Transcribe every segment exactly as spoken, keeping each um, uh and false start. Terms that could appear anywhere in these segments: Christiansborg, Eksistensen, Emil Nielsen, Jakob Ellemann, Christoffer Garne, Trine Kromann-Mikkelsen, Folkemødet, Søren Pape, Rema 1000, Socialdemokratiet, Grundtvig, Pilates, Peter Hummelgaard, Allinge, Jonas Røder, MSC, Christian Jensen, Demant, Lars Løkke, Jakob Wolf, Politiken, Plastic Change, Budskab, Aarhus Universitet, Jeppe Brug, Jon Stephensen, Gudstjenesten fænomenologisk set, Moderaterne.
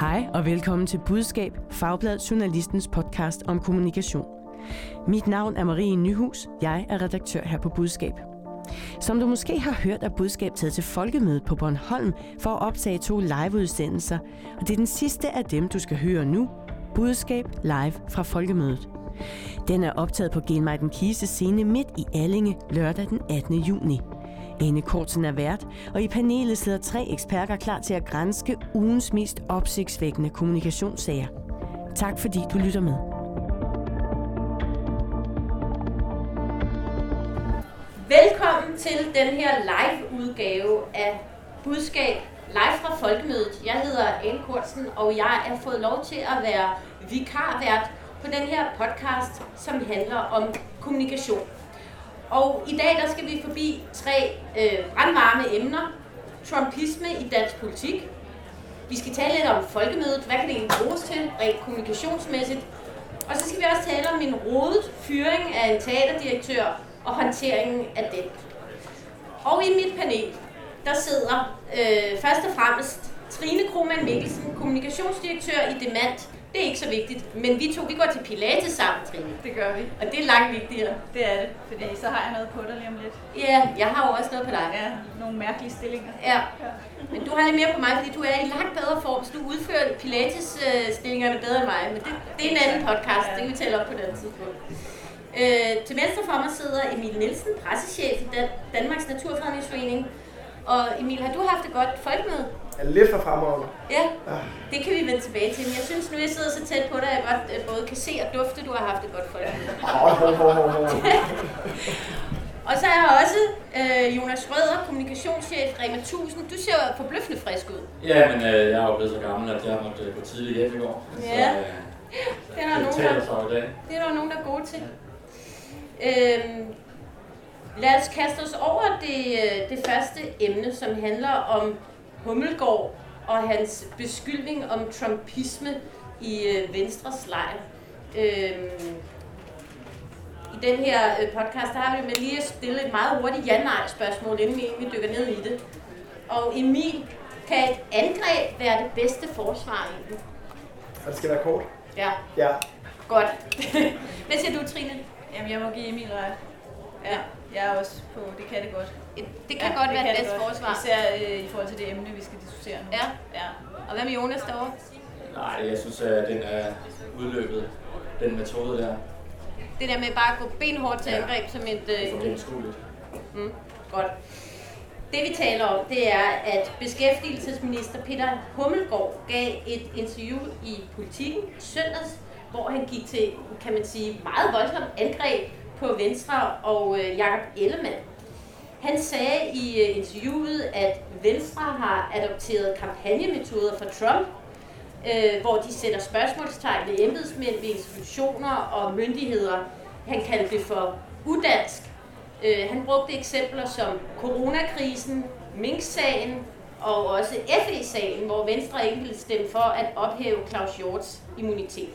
Hej og velkommen til Budskab, Fagbladet Journalistens podcast om kommunikation. Mit navn er Marie Nyhus, jeg er redaktør her på Budskab. Som du måske har hørt, er Budskab taget til Folkemødet på Bornholm for at optage to liveudsendelser, og det er den sidste af dem, du skal høre nu. Budskab live fra Folkemødet. Den er optaget på Gemmaiden Kises scene midt i Allinge lørdag den attende juni. Anne Kortsen er vært, og i panelet sidder tre eksperter klar til at granske ugens mest opsigtsvækkende kommunikationssager. Tak fordi du lytter med. Velkommen til den her live-udgave af Budskab live fra Folkemødet. Jeg hedder Anne Kortsen, og jeg har fået lov til at være vikarvært på den her podcast, som handler om kommunikation. Og i dag der skal vi forbi tre øh, brandvarme emner. Trumpisme i dansk politik. Vi skal tale lidt om Folkemødet. Hvad kan det egentlig bruges til rent kommunikationsmæssigt? Og så skal vi også tale om en rodet fyring af en teaterdirektør og håndteringen af den. Og i mit panel, der sidder øh, først og fremmest Trine Kromann-Mikkelsen, kommunikationsdirektør i Demant. Det er ikke så vigtigt, men vi to vi går til Pilates sammen, Trine. Det gør vi. Og det er langt vigtigere. Det er det, fordi så har jeg noget på dig lige om lidt. Ja, jeg har jo også noget på dig. Ja, nogle mærkelige stillinger. Ja, men du har lidt mere på mig, fordi du er i langt bedre form, så du udfører Pilates-stillingerne bedre end mig. Men det, det er en anden podcast, det kan vi tale op på den tidspunkt. Øh, til venstre for mig sidder Emil Nielsen, pressechef i Danmarks Naturfredningsforening. Og Emil, har du haft et godt folkemøde? Jeg er lidt for fremragende. Ja, det kan vi vende tilbage til. Men jeg synes nu, jeg sidder så tæt på dig, at jeg godt både kan se og dufte, du har haft et godt folkemøde. Og så er også øh, Jonas Røder, kommunikationschef, Rema tusind. Du ser jo forbløffende frisk ud. Ja, men øh, jeg er jo blevet så gammel, at jeg måtte gå tidligt hjem i går. Ja, så, øh, det, er der nogen, der, det er der nogen, der er gode til. Ja. Øhm, Lad os kaste os over det, det første emne, som handler om Hummelgaard og hans beskyldning om trumpisme i Venstres lejr. Øhm, I den her podcast der har vi med lige at stille et meget hurtigt ja-nej-spørgsmål, inden vi egentlig dykker ned i det. Og Emil, kan et angreb være det bedste forsvar egentlig? Og det skal være kort? Ja. Ja. Godt. Hvad siger du, Trine? Jamen, jeg må give Emil ret. Ja. Jeg er også på, det kan det godt. Det kan ja, godt det være det bedste forsvar. Især øh, i forhold til det emne, vi skal diskutere nu. Ja. ja. Og hvad med Jonas derovre? Nej, jeg synes, at den er udløbet, den metode der. Det der med bare at gå benhårdt til angreb ja. som et... Øh... Det er gennemskueligt. Mm, godt. Det vi taler om, det er, at beskæftigelsesminister Peter Hummelgaard gav et interview i Politiken søndags, hvor han gik til, kan man sige, meget voldsomt angreb på Venstre og øh, Jakob Ellemann. Han sagde i øh, interviewet, at Venstre har adopteret kampagnemetoder fra Trump, øh, hvor de sætter spørgsmålstegn ved embedsmænd, ved institutioner og myndigheder. Han kaldte det for udansk. Øh, han brugte eksempler som coronakrisen, Mink-sagen og også F E-sagen, hvor Venstre ikke ville stemme for at ophæve Claus Hjorts immunitet.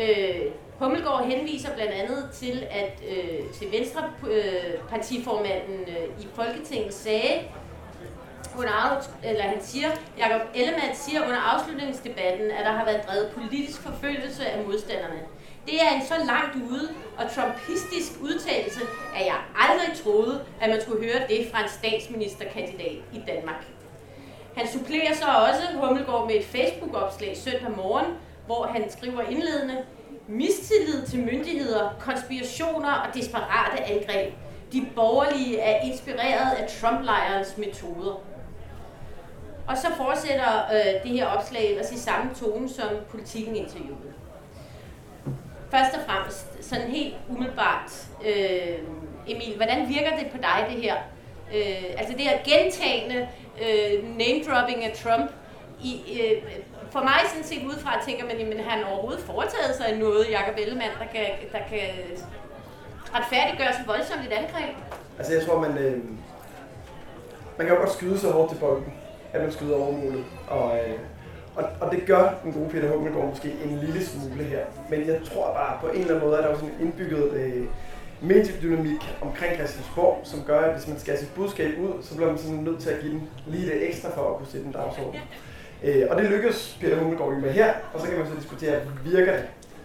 Øh, Hummelgaard henviser blandt andet til, at øh, til Venstre øh, partiformanden øh, i Folketinget sagde, under, eller han siger, Jakob Ellemann siger under afslutningsdebatten, at der har været drevet politisk forfølgelse af modstanderne. Det er en så langt ude og trumpistisk udtalelse, at jeg aldrig troede, at man skulle høre det fra en statsministerkandidat i Danmark. Han supplerer så også Hummelgaard med et Facebook-opslag søndag morgen, hvor han skriver indledende: mistillid til myndigheder, konspirationer og desperate angreb. De borgerlige er inspireret af Trump-lejrens metoder. Og så fortsætter øh, det her opslag ellers i samme tone som Politiken interviewet. Først og fremmest, sådan helt umiddelbart, øh, Emil, hvordan virker det på dig det her? Øh, altså det her gentagende øh, name-dropping af Trump i... Øh, For mig sådan set udefra tænker man, at han overhovedet foretaget sig noget, Jakob Ellemann, der kan, der kan retfærdiggøre sig voldsomt et angreb. Altså jeg tror, man, øh, man kan jo godt skyde så hårdt til bolden, at man skyder over målet. Og, øh, og, og det gør den gode Peter Hummelgaard måske en lille smule her. Men jeg tror bare, på en eller anden måde er der jo sådan en indbygget øh, mediedynamik omkring Christiansborg, som gør, at hvis man skal have sit budskab ud, så bliver man sådan nødt til at give den lige det ekstra for at kunne sætte den dagsorden. Øh, og det lykkes Peter Hummelgaard med her, og så kan man så diskutere, virker det?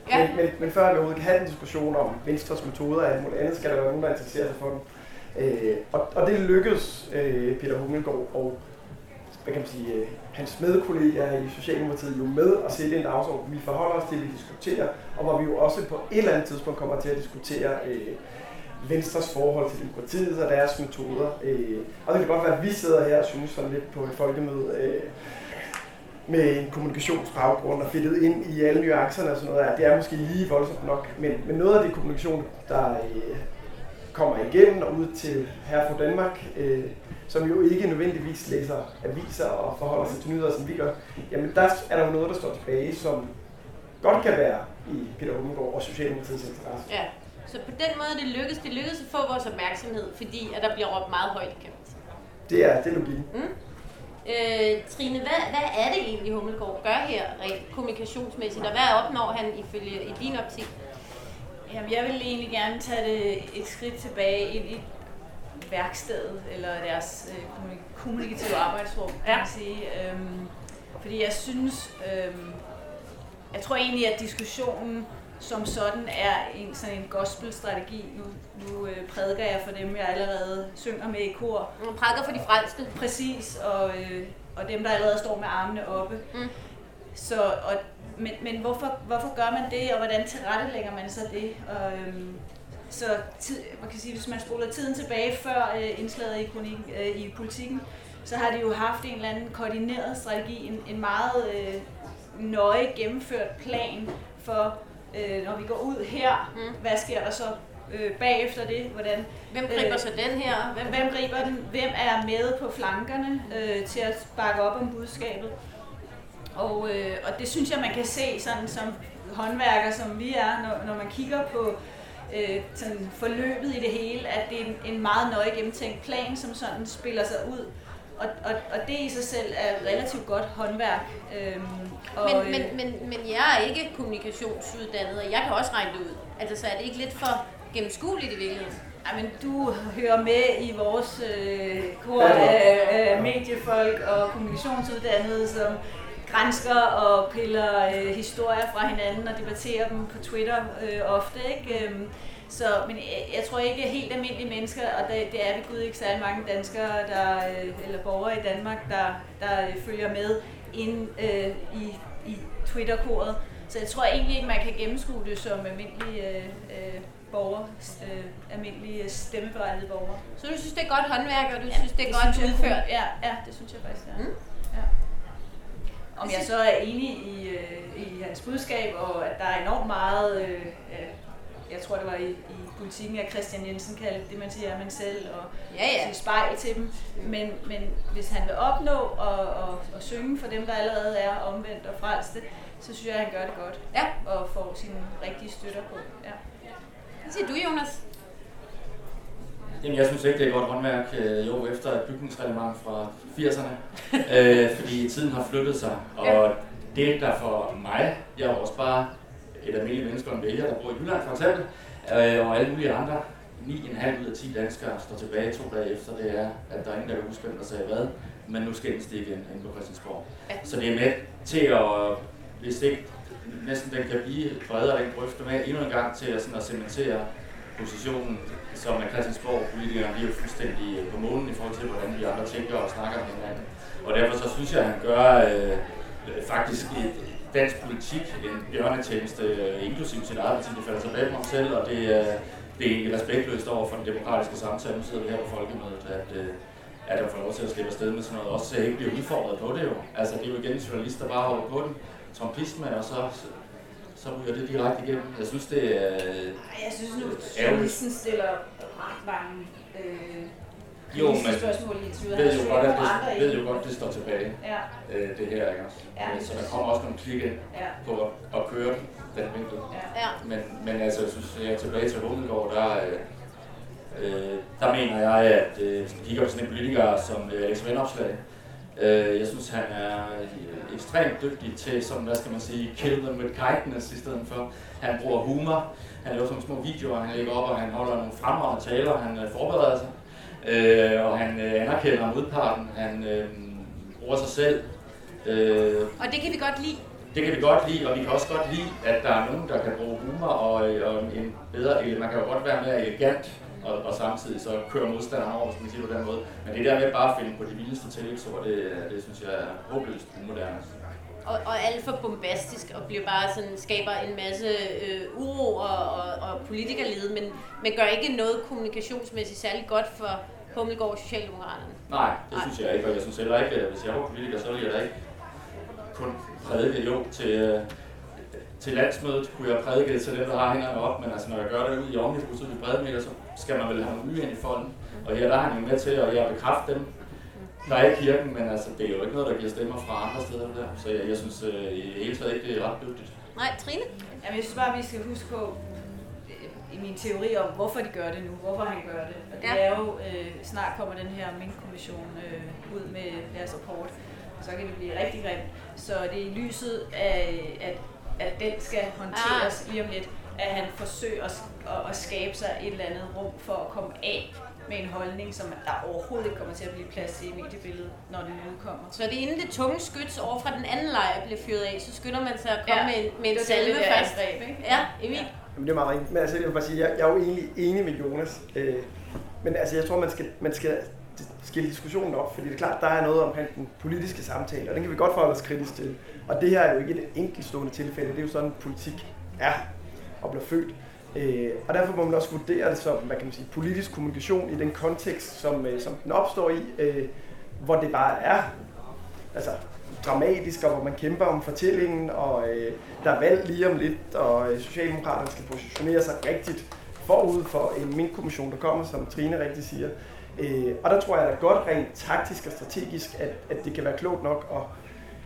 Ja. Men, men, men før vi overhovedet kan have en diskussion om Venstres metoder og alt muligt andet, skal der være nogen, der interesserer sig for dem. Øh, og, og det lykkes øh, Peter Hummelgaard og hvad kan man sige, øh, hans medkolleger i Socialdemokratiet jo med at sætte en dagsorden, vi forholder os til, vi diskuterer, og hvor vi jo også på et eller andet tidspunkt kommer til at diskutere øh, Venstres forhold til demokratiet og deres metoder. Øh. Og det kan godt være, at vi sidder her og synes sådan lidt på et folkemøde øh, med en kommunikationsbaggrund og fedtet ind i alle nuancerne og sådan noget der. Det er måske lige voldsomt nok, men, men noget af det kommunikation, der øh, kommer igennem og ud til her fra Danmark, øh, som jo ikke nødvendigvis læser aviser og forholder sig til nyheder, som vi gør, jamen der er der noget, der står tilbage, som godt kan være i Peter Hummelgaard og Socialdemokratiets interesse. Ja, så på den måde det lykkes, det lykkes at få vores opmærksomhed, fordi at der bliver råbt meget højt, kan man sige. Det er, det er logikken. Mm. Øh, Trine, hvad, hvad er det egentlig, Hummelgaard gør her kommunikationsmæssigt, og hvad opnår han ifølge i din optik? Jamen, jeg vil egentlig gerne tage det et skridt tilbage ind i værkstedet, eller deres øh, kommunikative arbejdsrum, kan man ja. sige. Øhm, fordi jeg synes, øhm, jeg tror egentlig, at diskussionen som sådan er en, sådan en gospelstrategi. Nu, nu øh, prædiker jeg for dem, jeg allerede synger med i kor. Nu prædiker for de frelste. Præcis, og, øh, og dem, der allerede står med armene oppe. Mm. Så, og, men men hvorfor, hvorfor gør man det, og hvordan tilrettelægger man så det? Og, øhm, så tid, man kan sige, hvis man spoler tiden tilbage før øh, indslaget i, kronikken, øh, i Politiken, så har de jo haft en eller anden koordineret strategi, en, en meget øh, nøje gennemført plan for, øh, når vi går ud her, mm. hvad sker der så øh, bagefter det? Hvordan, hvem griber øh, så den her? Hvem, hvem griber den? Hvem er med på flankerne øh, til at bakke op om budskabet? Og, øh, og det synes jeg, man kan se sådan som håndværker, som vi er, når, når man kigger på øh, sådan forløbet i det hele, at det er en, en meget nøje gennemtænkt plan, som sådan spiller sig ud. Og, og, og det i sig selv er relativt godt håndværk. Øhm, og, men, men, men, men jeg er ikke kommunikationsuddannet, og jeg kan også regne det ud. Altså, så er det ikke lidt for gennemskueligt i virkeligheden? Ej, men du hører med i vores øh, kor af øh, mediefolk og kommunikationsuddannede, som gransker og piller øh, historier fra hinanden og debatterer dem på Twitter øh, ofte, ikke? Øhm, så, men jeg, jeg tror ikke helt almindelige mennesker, og det, det er ved Gud ikke særlig mange danskere, der, øh, eller borgere i Danmark, der, der øh, følger med ind øh, i, i Twitter-koret. Så jeg tror egentlig ikke, man kan gennemskue det som almindelige øh, øh, borgere, øh, almindelige stemmeberettigede borgere. Så du synes, det er godt håndværk, og du ja, synes, det er det godt udført? Ja, ja, det synes jeg faktisk, ja. Mm. ja. Om jeg så er enig i, øh, i hans budskab, og at der er enormt meget, øh, øh, jeg tror det var i, i Politiken, at Christian Jensen kaldte det, man siger, er man selv, og ja, ja. sit spejl til dem. Men, men hvis han vil opnå og, og, og synge for dem, der allerede er omvendt og frelste, så synes jeg, at han gør det godt ja. og får sine rigtige støtter på. Ja. Hvad siger du, Jonas? Jamen, jeg synes ikke, det er godt håndværk, øh, jo, efter et bygningsreglement fra firserne, øh, fordi tiden har flyttet sig, og ja. det der for mig, jeg er også bare et almindeligt menneske og en vælger, der bor i Jylland for eksempel, øh, og alle mulige andre, ni komma fem ud af ti danskere står tilbage to dage efter, det er, at der er ingen, der kan huske, hvem der sagde hvad, men nu skændes det igen inde på Christiansborg. Ja. Så det er med til at, hvis ikke næsten den kan blive bredere, den grøfte med endnu en gang til at, sådan, at cementere positionen, som er Christiansborg-politikerne, de er jo fuldstændig på månen i forhold til, hvordan de andre tænker og snakker med hinanden. Og derfor så synes jeg, at han gør øh, faktisk i dansk politik en bjørnetjeneste, øh, inklusiv sit eget parti, det falder tilbage på ham selv, og det, øh, det er egentlig respektløst over for den demokratiske samtale. Nu sidder vi her på Folkemødet, at, øh, at han får lov til at slippe afsted med sådan noget, også så ikke bliver udfordret på det jo. Altså det er jo igen journalister, der bare holder på den, trumpisme og så... så ryger det direkte igennem. Jeg synes, det er... Nej, jeg synes nu, at journalisten stiller ret mange øh, jo, men spørgsmål i tyder. Ved jo, jo godt, det, ved jo godt, det står tilbage, ja. øh, det her, ikke også? Ja, så der kommer også nogle klikke ja. på at, at køre den vinkel. Ja. Ja. Men, men altså, jeg synes, jeg er tilbage til Hummelgaard, der, øh, der mener jeg, at øh, hvis man kigger på sådan en politiker som øh, Alex Vanopslagh, jeg synes, han er ekstremt dygtig til sådan, hvad skal man sige, kill them with kindness i stedet for. Han bruger humor, han laver sådan små videoer, han lægger op, og han holder nogle fremragende taler, han forbereder sig, øh, og han øh, anerkender modparten, han øh, bruger sig selv, Øh, og det kan vi godt lide. Det kan vi godt lide, og vi kan også godt lide, at der er nogen, der kan bruge humor og, og en bedre... Man kan jo godt være mere elegant, og, og samtidig så kører modstanderen over, hvis man siger på den måde. Men det der med bare at finde på de vildeste tillægsord, det, det synes jeg er håbløst umoderne. Og, og alt for bombastisk, og bliver bare sådan, skaber en masse øh, uro og, og, og politikerlede, men, men gør ikke noget kommunikationsmæssigt særlig godt for Hummelgaard og Socialdemokraterne. Nej, det synes jeg ikke, og jeg synes heller ikke, at hvis jeg var politiker, så ville jeg da ikke kun prædike jo til, til landsmødet, kunne jeg prædike det til dem, der har hænderne op, men altså når jeg gør det ud i omgivet, så prædike, så skal man vel have nogle nye ind i folden, og her der har han jo med til, og jeg bekræfter dem. Der er i kirken, men altså, det er jo ikke noget, der giver stemmer fra andre steder der, så jeg, jeg synes øh, i det hele taget ikke, det er ret dygtigt. Nej, Trine? Jamen, jeg synes bare, vi skal huske på øh, i min teori om, hvorfor de gør det nu, hvorfor han gør det. Og det ja. er jo, øh, snart kommer den her minkkommission øh, ud med deres rapport, og så kan det blive rigtig grimt. Så det er i lyset af, at, at den skal håndteres ah. lige om lidt, at han forsøger at, at, at skabe sig et eller andet rum for at komme af med en holdning, som der overhovedet ikke kommer til at blive plads i mediebilledet, når det udkommer. Så det er inden det tunge skyts over fra den anden lejr bliver fyret af, så skynder man sig at komme ja, med, med en salve fast. Ikke? Ja, Emil? Ja. Jamen, det er meget rigtigt. Men altså, jeg vil bare sige, jeg, jeg er jo egentlig enig med Jonas. Øh, men altså, jeg tror, man skal, man skal skille diskussionen op, fordi det er klart, der er noget omkring den politiske samtale, og den kan vi godt forholde os kritisk til. Og det her er jo ikke et enkeltstående tilfælde, det er jo sådan, politik er og bliver født. Øh, og derfor må man også vurdere det som, hvad kan man sige, politisk kommunikation i den kontekst, som, øh, som den opstår i, øh, hvor det bare er altså, dramatisk, og hvor man kæmper om fortællingen, og øh, der er valg lige om lidt, og øh, Socialdemokraterne skal positionere sig rigtigt forud for en minkkommission, der kommer, som Trine rigtig siger. Øh, og der tror jeg da godt rent taktisk og strategisk, at, at det kan være klogt nok at hvad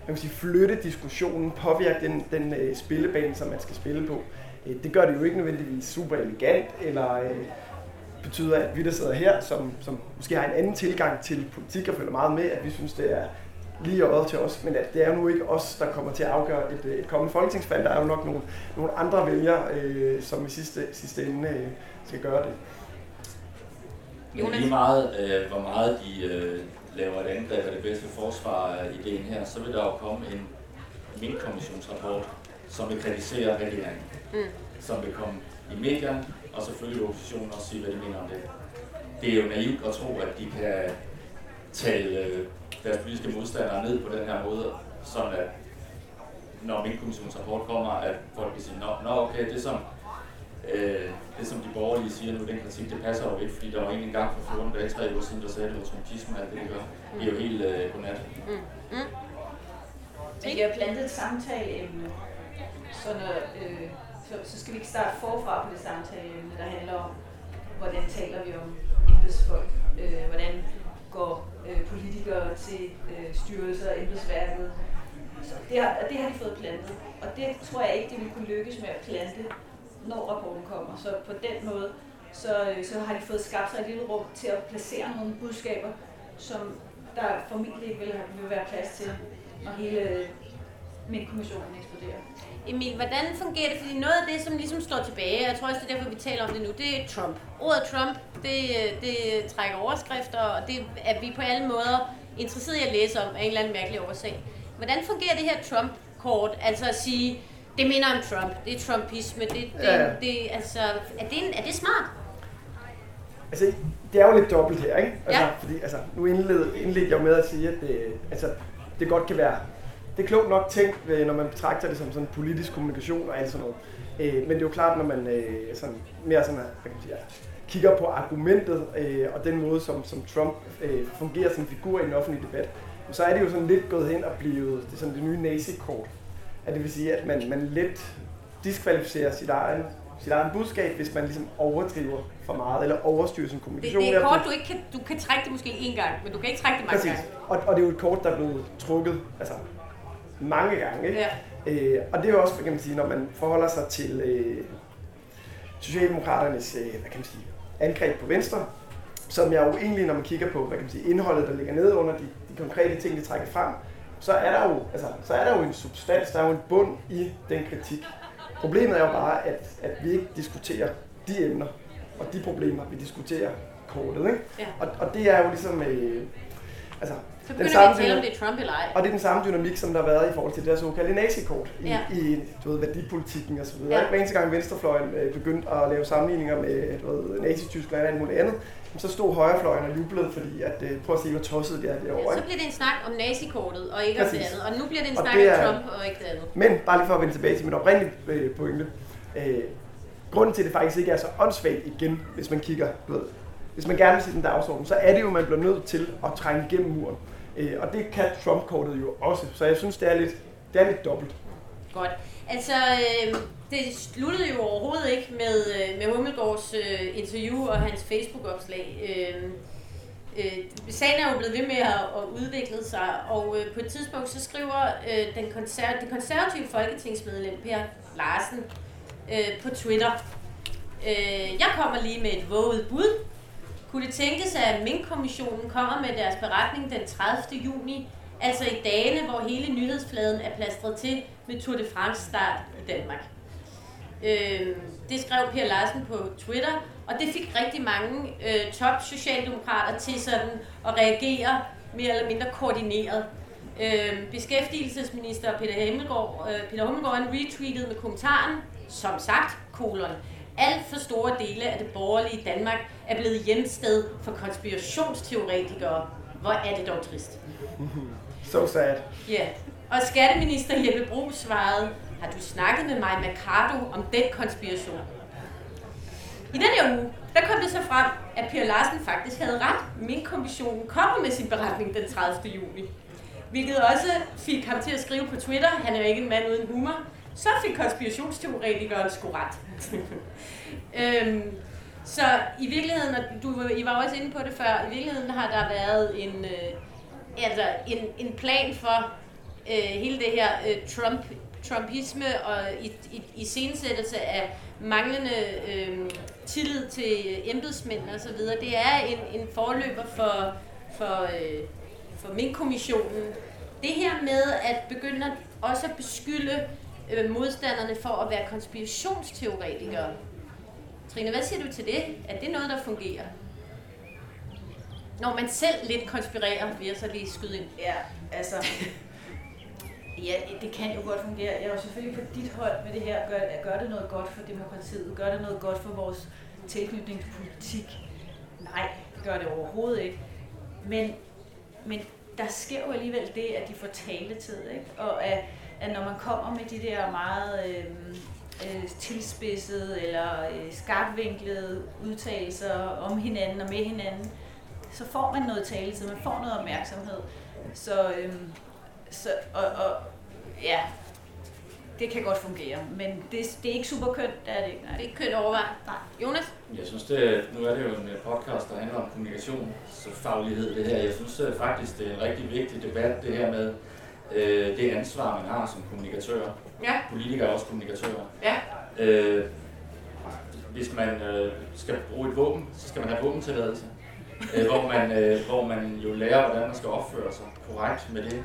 kan man sige, flytte diskussionen, påvirke den, den øh, spillebane, som man skal spille på. Det gør det jo ikke nødvendigvis super elegant, eller øh, betyder, at vi der sidder her, som, som måske har en anden tilgang til politik og følger meget med, at vi synes, det er lige og til os, men at det er jo nu ikke os, der kommer til at afgøre et, et kommende folketingsvalg. Der er jo nok nogle, nogle andre vælgere, øh, som i sidste, sidste ende øh, skal gøre det. Men lige meget, øh, hvor meget de øh, laver et angreb af det bedste forsvar-ideen her, så vil der jo komme en minkkommissionsrapport, som vil kritisere regeringen, mm. som vil komme i medierne, og selvfølgelig oppositionen også sige, hvad de mener om det. Det er jo naivt at tro, at de kan tale deres politiske modstandere ned på den her måde, sådan at når minkkommissionens rapport kommer, at folk vil sige, nå, nå okay, det som, øh, det som de borgerlige siger nu, den kritik, det passer jo ikke, fordi der var egentlig en gang for fjorten dage, tre uger siden, der sagde, at det var trumpisme, at det gør. Det er jo helt øh, godnat. Mm. Mm. Men de har plantet et samtaleemne, så, når, øh, så, så skal vi ikke starte forfra på det samtaleemne, der handler om, hvordan taler vi om embedsfolk, øh, hvordan går øh, politikere til øh, styrelser og embedsværket. Så det har, og det har de fået plantet, og det tror jeg ikke, de vil kunne lykkes med at plante, når rapporten kommer. Så på den måde, så, øh, så har de fået skabt sig et lille rum til at placere nogle budskaber, som der formentlig ikke vil, vil være plads til, når hele minkkommissionen eksploderer. Emil, hvordan fungerer det? Fordi noget af det, som ligesom står tilbage, og jeg tror også, det er derfor, vi taler om det nu, det er Trump. Ordet Trump, det, det trækker overskrifter, og det er vi på alle måder interesseret i at læse om af en eller anden mærkelig årsag. Hvordan fungerer det her Trump-kort? Altså at sige, det minder om Trump, det er trumpisme, det, det, ja, ja. det altså, er det, er det smart? Altså, det er jo lidt dobbelt her, ikke? Altså, ja. Fordi, altså, nu indledte indled jeg med at sige, at det, altså, det godt kan være. Det er klogt nok tænkt, når man betragter det som sådan politisk kommunikation og alt sådan noget. Men det er jo klart, når man sådan mere sådan, hvad kan man sige, kigger på argumentet og den måde, som, som Trump fungerer som figur i en offentlig debat, så er det jo sådan lidt gået hen og blevet det, sådan det nye nazikort. At det vil sige, at man, man let diskvalificerer sit egen, sit egen budskab, hvis man ligesom overdriver for meget, eller overstyrer sin kommunikation. Det, det er et kort, du ikke kan, du kan trække det måske én gang, men du kan ikke trække det mange gange. Præcis, og, og det er jo et kort, der er blevet trukket, altså mange gange, ikke? Ja. Øh, og det er jo også, kan man sige, når man forholder sig til øh, Socialdemokraternes øh, hvad kan man sige, angreb på Venstre, som jeg jo egentlig, når man kigger på hvad kan man sige, indholdet, der ligger nede under de, de konkrete ting, de trækker frem, så er der jo, altså, så er der jo en substans, der er jo en bund i den kritik. Problemet er jo bare, at, at vi ikke diskuterer de emner og de problemer, vi diskuterer kortet, ikke? Ja. Og, og det er jo ligesom... Øh, altså, Så begynder vi at tale om, det er Trump eller ej. Og det er den samme dynamik, som der har været i forhold til det der såkaldte nazikort i, ja. i du ved, værdipolitikken og så videre. Ja. Hver eneste gang venstrefløjen øh, begyndte at lave sammenligninger med du ved, nazi-Tyskland og alt muligt andet, så stod højrefløjen og jublede, fordi at, øh, prøv at se, hvor tosset det er derovre. Ja, så bliver det en snak om nazikortet og ikke om det andet, og nu bliver det en og snak det er, om Trump og ikke det andet. Men bare lige for at vende tilbage til min oprindelige øh, pointe. Øh, grunden til, at det faktisk ikke er så åndssvagt igen, hvis man kigger ved, hvis man gerne vil se den dagsorden, så er det jo, at man bliver nødt til at trænge igennem muren. Øh, og det kan Trump-kortet jo også, så jeg synes, det er lidt, det er lidt dobbelt. Godt. Altså, øh, det sluttede jo overhovedet ikke med, med Hummelgaards øh, interview og hans Facebook-opslag. Øh, øh, sagen er jo blevet ved med at, at udvikle sig, og øh, på et tidspunkt så skriver øh, den konser- det konservative folketingsmedlem Per Larsen øh, på Twitter. Øh, jeg kommer lige med et våget bud. Kunne det tænkes, at Mink-kommissionen kommer med deres beretning den tredivte juni, altså i dagene, hvor hele nyhedsfladen er plastret til med Tour de France-start i Danmark? Øh, det skrev Per Larsen på Twitter, og det fik rigtig mange øh, top-socialdemokrater til sådan at reagere mere eller mindre koordineret. Øh, beskæftigelsesminister Peter Hummelgaard, øh, Peter Hummelgaard retweetede med kommentaren, som sagt, kolon. Alt for store dele af det borgerlige Danmark er blevet hjemsted for konspirationsteoretikere. Hvor er det dog trist. So sad. Ja. Yeah. Og skatteminister Jeppe Brug svarede, har du snakket med mig, Mercado, om den konspiration? I denne uge, der kom det så frem, at Per Larsen faktisk havde ret. Mink-kommissionen kommer med sin beretning den tredivte juni. Hvilket også fik ham til at skrive på Twitter, han er jo ikke en mand uden humor, så fik konspirationsteoretikeren sgu ret. øhm, så i virkeligheden, og du, I var også inde på det før, i virkeligheden har der været en, øh, altså en, en plan for øh, hele det her øh, Trump, trumpisme og i, i, i scenesættelse af manglende øh, tillid til embedsmænd og så videre. Det er en, en forløber for, for, øh, for Mink-kommissionen. Det her med at begynde også at beskylde modstanderne for at være konspirationsteoretikere. Trine, hvad siger du til det? Er det noget, der fungerer? Når man selv lidt konspirerer, vil jeg så lige skyde ind. Ja, altså... ja, det kan jo godt fungere. Jeg er jo selvfølgelig på dit hold med det her. Gør, gør det noget godt for demokratiet? Gør det noget godt for vores tilknytning til politik? Nej, det gør det overhovedet ikke. Men, men der sker jo alligevel det, at de får taletid, ikke? Og at at når man kommer med de der meget øh, øh, tilspidsede eller øh, skarpvinklede udtalelser om hinanden og med hinanden, så får man noget taletid, man får noget opmærksomhed. Så, øh, så og, og, ja, det kan godt fungere, men det, det er ikke super kønt, er det ikke? Nej. Det er ikke kønt overvej. Nej. Jonas? Jeg synes, det, nu er det jo en podcast, der handler om kommunikation, så faglighed det her. Jeg synes faktisk, det er en rigtig vigtig debat, det her med Øh, det ansvar, man har som kommunikatører. Ja. Politikere er også kommunikatører. Ja. Øh, hvis man øh, skal bruge et våben, så skal man have våbentilladelse, øh, hvor, man, øh, hvor man jo lærer, hvordan man skal opføre sig korrekt med det.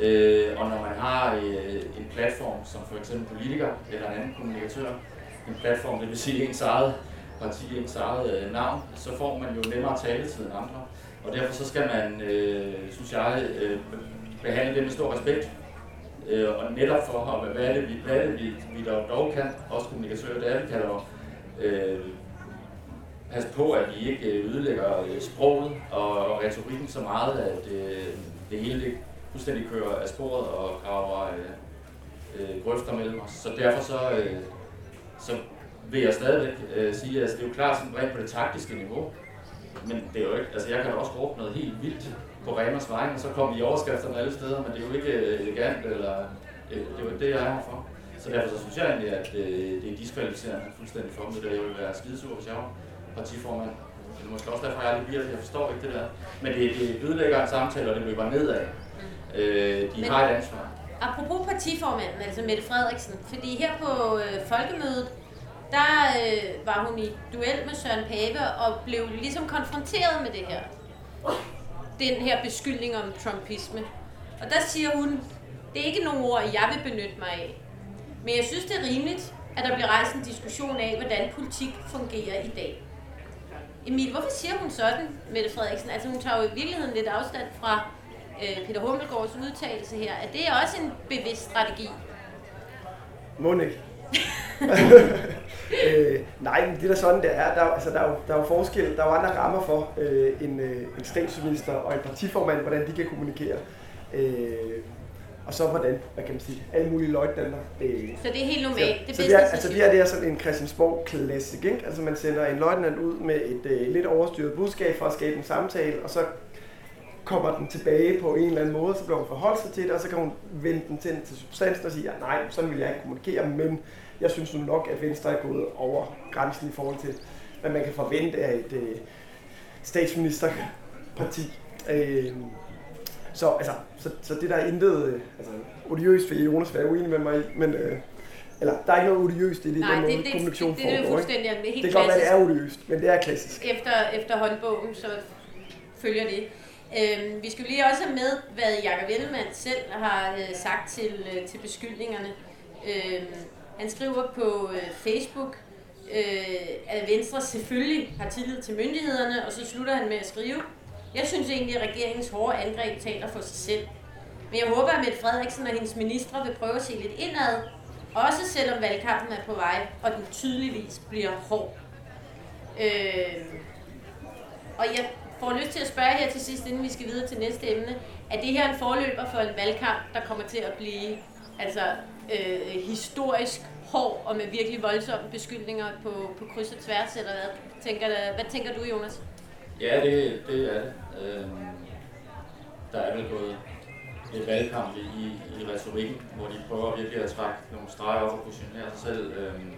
Øh, og når man har øh, en platform, som for eksempel politiker eller en anden kommunikatør, en platform, det vil sige ens eget parti, ens eget øh, navn, så får man jo nemmere taletid end andre. Og derfor så skal man, øh, synes jeg, øh, behandle det med stor respekt, øh, og netop for, hvad er det, vi, hvad er det, vi, vi dog, dog kan, også kommunikatører, det er, vi kan dog øh, passe på, at vi ikke ødelægger øh, sproget og, og retorikken så meget, at øh, det hele fuldstændig kører af sporet og graver øh, øh, grøfter mellem os. Så derfor så, øh, så vil jeg stadigvæk øh, sige, at altså, det er jo klart sådan rent på det taktiske niveau, men det er jo ikke, altså jeg kan også råbe noget helt vildt på Remas vejen, og så kommer de overskrifterne alle steder, men det er jo ikke elegant, eller det er jo ikke det, jeg er her for. Så derfor så synes jeg egentlig, at det er diskvalificerende fuldstændig for mig. Det der, jeg vil være skidesur, hvis jeg var partiformand. Det er måske også derfor, jeg er lidt biert, jeg forstår ikke det der. Men det, det ødelægger en samtale, og det løber nedad. Mm. Øh, de men, har et ansvar. Apropos partiformanden, altså Mette Frederiksen, fordi her på øh, Folkemødet, der øh, var hun i duel med Søren Pape, og blev ligesom konfronteret med det her. Den her beskyldning om trumpisme. Og der siger hun, det er ikke nogen ord, jeg vil benytte mig af. Men jeg synes, det er rimeligt, at der bliver rejst en diskussion af, hvordan politik fungerer i dag. Emil, hvorfor siger hun sådan, Mette Frederiksen? Altså hun tager jo i virkeligheden lidt afstand fra øh, Peter Hummelgaards udtalelse her, at det er også en bevidst strategi? Må ikke. øh, nej, men det der sådan, det er, der, altså, der, er jo, der er jo forskel, der er jo andre rammer for øh, en, øh, en statsminister og en partiformand, hvordan de kan kommunikere. Øh, og så hvordan, hvad kan man sige, alle mulige løjtnanter. Øh. Så det er helt normalt? Så, det så det er, altså det her det er sådan en Christiansborg-klassik, ikke? Altså man sender en løjtnant ud med et øh, lidt overstyret budskab for at skabe en samtale, og så kommer den tilbage på en eller anden måde, så bliver hun forholdt sig til det, og så kan hun vende den til, til substansen og sige, ja, nej, sådan vil jeg ikke kommunikere, men jeg synes nu nok, at Venstre er gået over grænsen i forhold til, hvad man kan forvente af et øh, statsministerparti. Øh, så, altså, så, så det der er intet øh, altså, odiøst, for Jonas være uenig med mig i, men øh, eller, der er ikke noget odiøst i det, nej, den måde, kommunikation foregår. Nej, det er jo fuldstændig helt klassisk. Det kan godt være, det er odiøst, men det er klassisk. Efter, efter håndbogen, så følger det. Vi skal lige også have med, hvad Jakob Ellemann selv har sagt til, til beskyldningerne. Han skriver på Facebook, at Venstre selvfølgelig har tillid til myndighederne, og så slutter han med at skrive, jeg synes egentlig, at regeringens hårde angreb taler for sig selv. Men jeg håber, at Mette Frederiksen og hendes ministre vil prøve at se lidt indad, også selvom valgkampen er på vej, og den tydeligvis bliver hård. Og jeg får lyst til at spørge her til sidst, inden vi skal videre til næste emne. Er det her en forløber for en valgkamp, der kommer til at blive altså, øh, historisk hård og med virkelig voldsomme beskyldninger på, på kryds og tværs? Eller hvad, tænker der, hvad tænker du, Jonas? Ja, det, det er det. Øhm, der er vel gået et valgkamp i, i retorikken, hvor de prøver virkelig at trække nogle streger op og positionere sig selv. Øhm,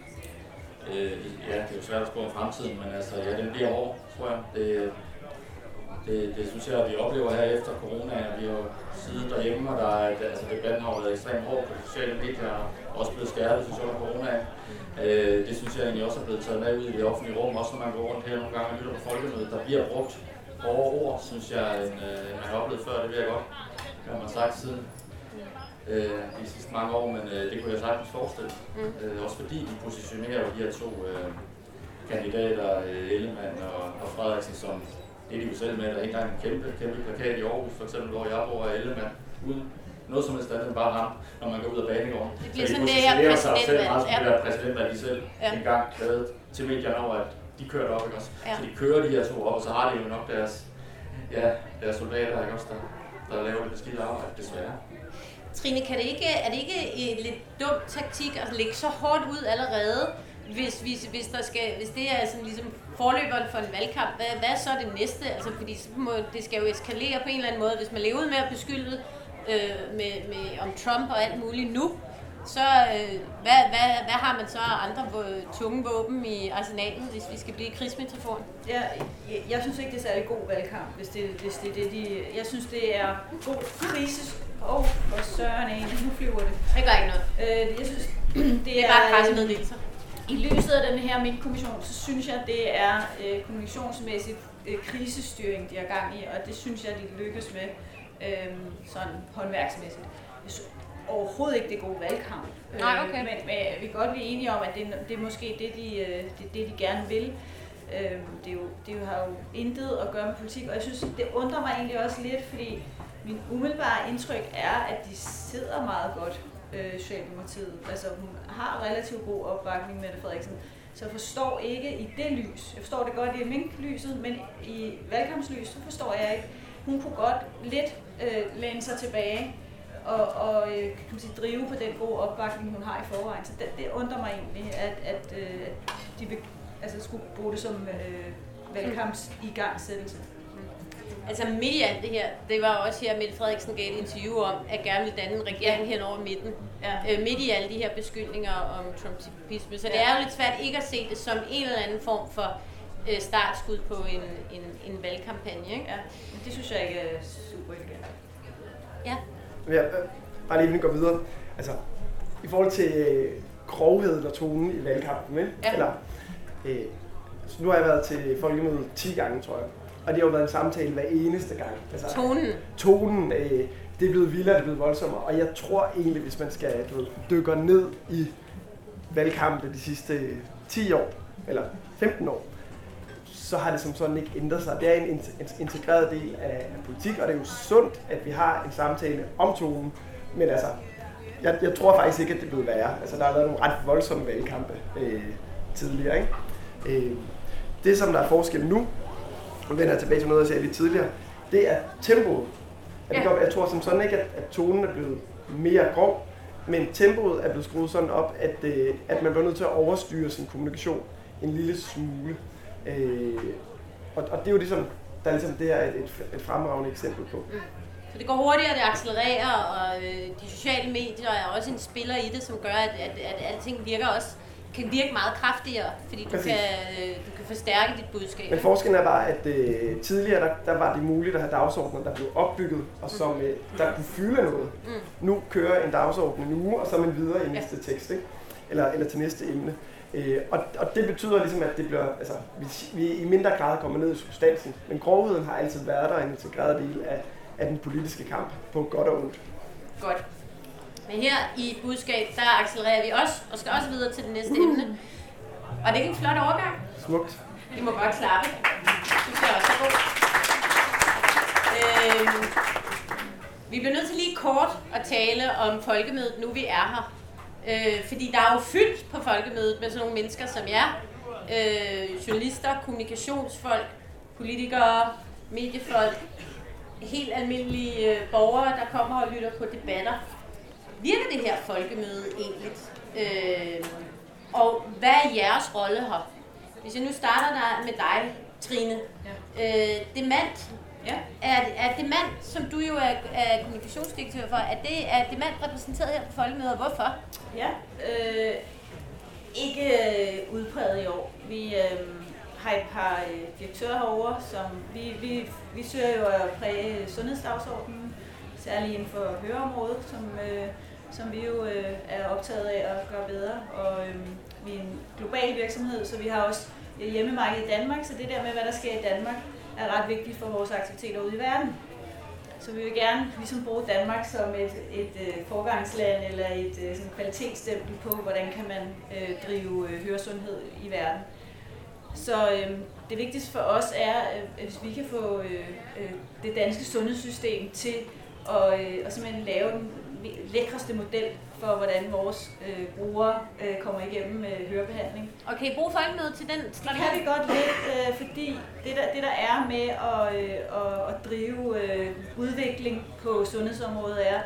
øh, ja, det er jo svært at spå om fremtiden, men altså, ja, den bliver over, tror jeg. Det, Det, det synes jeg, at vi oplever her efter corona, at vi jo sidder derhjemme, og der, altså debatten har været ekstremt hård på sociale medier, og også blevet skærpet til under corona. Øh, det synes jeg egentlig også er blevet taget med ud i det offentlige rum, også når man går rundt her nogle gange og lytter på Folkemødet. Der bliver brugt hårde ord, synes jeg, end øh, man har oplevet før, det bliver godt. Det har man sagt siden øh, de sidste mange år, men øh, det kunne jeg sagtens forestille. Øh, også fordi vi positionerer jo de her to øh, kandidater, øh, Ellemann og, og Frederiksen, som det er de jo selv med, der er ikke engang en kæmpe, kæmpe plakat i Aarhus, for eksempel, hvor jeg bor af Ellemann, uden noget som helst andet, bare ham, når man går ud af banegården. Det bliver så de sådan, det er præsidentvalg. Ja. Det er præsidentvalg, de selv ja. engang havde til medierne over, at de kørte op, ikke også? Ja. Så de kører de her to op, og så har de jo nok deres, ja, deres soldater, ikke også, der, der laver det beskidte arbejde, desværre. Trine, kan det ikke, er det ikke en lidt dum taktik at lægge så hårdt ud allerede? Hvis, hvis, hvis, der skal, hvis det er sådan ligesom forløberen for en valgkamp, hvad, hvad er så det næste? Altså, fordi så må, det skal jo eskalere på en eller anden måde. Hvis man lever med at beskylde øh, med, med, om Trump og alt muligt nu, så øh, hvad, hvad, hvad har man så andre tunge våben i arsenalet, hvis vi skal blive krigsmetaforen? Ja, jeg, jeg synes ikke, det er særlig god valgkamp. Hvis det, hvis det, det, de, jeg synes, det er god krises... Åh, oh, for søren af en. Nu flyver det. Det gør ikke noget. Øh, jeg synes, det, det er bare pressemeddelelser. I lyset af den her minkkommission, så synes jeg, det er øh, kommunikationsmæssigt øh, krisestyring, de har gang i, og det synes jeg, de lykkes med øh, sådan håndværksmæssigt. Overhovedet ikke det gode valgkamp, øh, Nej, okay. men, men vi kan godt blive enige om, at det, det er måske det de, øh, det, det, de gerne vil. Øh, det, er jo, det har jo intet at gøre med politik, og jeg synes, det undrer mig egentlig også lidt, fordi min umiddelbare indtryk er, at de sidder meget godt. Socialdemokratiet. Altså hun har relativt god opbakning, Mette Frederiksen, så jeg forstår ikke i det lys, jeg forstår det godt i minklyset, men i valgkampslys, så forstår jeg ikke. Hun kunne godt lidt øh, læne sig tilbage og, og øh, kan man sige, drive på den gode opbakning, hun har i forvejen. Så det, det undrer mig egentlig, at, at øh, de vil, altså, skulle bruge det som øh, valgkampsigangsættelse. Altså midt i alt det her, det var også her, Mette Frederiksen gav et interview om, at gerne ville danne en regering hen over midten. Ja. Øh, midt i alle de her beskyldninger om Trumpisme. Så det er jo lidt svært ikke at se det som en eller anden form for øh, startskud på en, en, en valgkampagne. Ikke? Ja. Men det synes jeg ikke er super elegant. Ja. Ja, bare lige inden vi går videre. Altså, i forhold til grovheden og tonen i valgkampen, ikke? Ja. Eller, øh, så nu har jeg været til Folkemødet ti gange, tror jeg. Og det har jo været en samtale hver eneste gang. Altså, tonen. Tonen, øh, det er blevet vildere, det er blevet voldsommere. Og jeg tror egentlig, hvis man skal dykke ned i valgkampen de sidste ti år, eller femten år, så har det som sådan ikke ændret sig. Det er en integreret del af politik, og det er jo sundt, at vi har en samtale om tonen. Men altså, jeg, jeg tror faktisk ikke, at det er blevet værre. Altså, der har været nogle ret voldsomme valgkampe øh, tidligere, ikke? Øh, det, som der er forskel nu, og vender tilbage til noget, jeg sagde lidt tidligere, det er tempoet. At det går, jeg tror som sådan ikke, at, at tonen er blevet mere grov, men tempoet er blevet skruet sådan op, at, øh, at man bliver nødt til at overstyre sin kommunikation en lille smule. Øh, og, og det er jo ligesom, der er ligesom det her et, et, et fremragende eksempel på. Mm. Så det går hurtigere, det accelererer, og øh, de sociale medier er også en spiller i det, som gør, at, at, at alting virker også, kan virke meget kraftigere, fordi du, kan, øh, du kan forstærke dit budskab. Men forskellen er bare, at øh, tidligere der, der var det muligt at have dagsordner, der blev opbygget, og som mm. øh, der kunne fylde noget. Mm. Nu kører en dagsorden en uge, og så er man videre i næste ja. tekst, ikke? Eller, eller til næste emne. Øh, og, og det betyder ligesom, at det bliver, altså, vi, vi i mindre grad kommer ned i substansen, men grovheden har altid været der en integreret del af, af den politiske kamp, på godt og ondt. Godt. Men her i Budskab, der accelererer vi også, og skal også videre til det næste uh. emne. Og det er en flot overgang. Smukt. Vi må godt klappe. Det er også godt. Øhm, vi bliver nødt til lige kort at tale om Folkemødet, nu vi er her. Øh, fordi der er jo fyldt på Folkemødet med sådan nogle mennesker som jer. Øh, journalister, kommunikationsfolk, politikere, mediefolk, helt almindelige øh, borgere, der kommer og lytter på debatter. Virker det her folkemøde egentlig? Øh, og hvad er jeres rolle her? Hvis jeg nu starter der med dig, Trine. Ja. Øh, Demant. Ja. Er, er Demant, som du jo er, er kommunikationsdirektør for, er, det, er Demant repræsenteret her på folkemødet, og hvorfor? Ja, øh, ikke øh, udpræget i år. Vi øh, har et par øh, direktører herovre, som vi, vi, vi søger jo at præge sundhedsdagsordenen, særligt inden for høreområdet, som øh, som vi jo øh, er optaget af at gøre bedre, og øh, vi er en global virksomhed, så vi har også hjemmemarked i Danmark, så det der med, hvad der sker i Danmark, er ret vigtigt for vores aktiviteter ude i verden. Så vi vil gerne ligesom bruge Danmark som et, et øh, forgangsland eller et øh, sådan kvalitetsstempel på, hvordan kan man øh, drive øh, høresundhed i verden. Så øh, det vigtigste for os er, øh, hvis vi kan få øh, øh, det danske sundhedssystem til at øh, og simpelthen lave den lækreste model for, hvordan vores øh, brugere øh, kommer igennem øh, hørebehandling. Og kan I bruge folkemødet til den strategi? Det kan vi godt lidt, øh, fordi det der, det der er med at, øh, at, at drive øh, udvikling på sundhedsområdet er,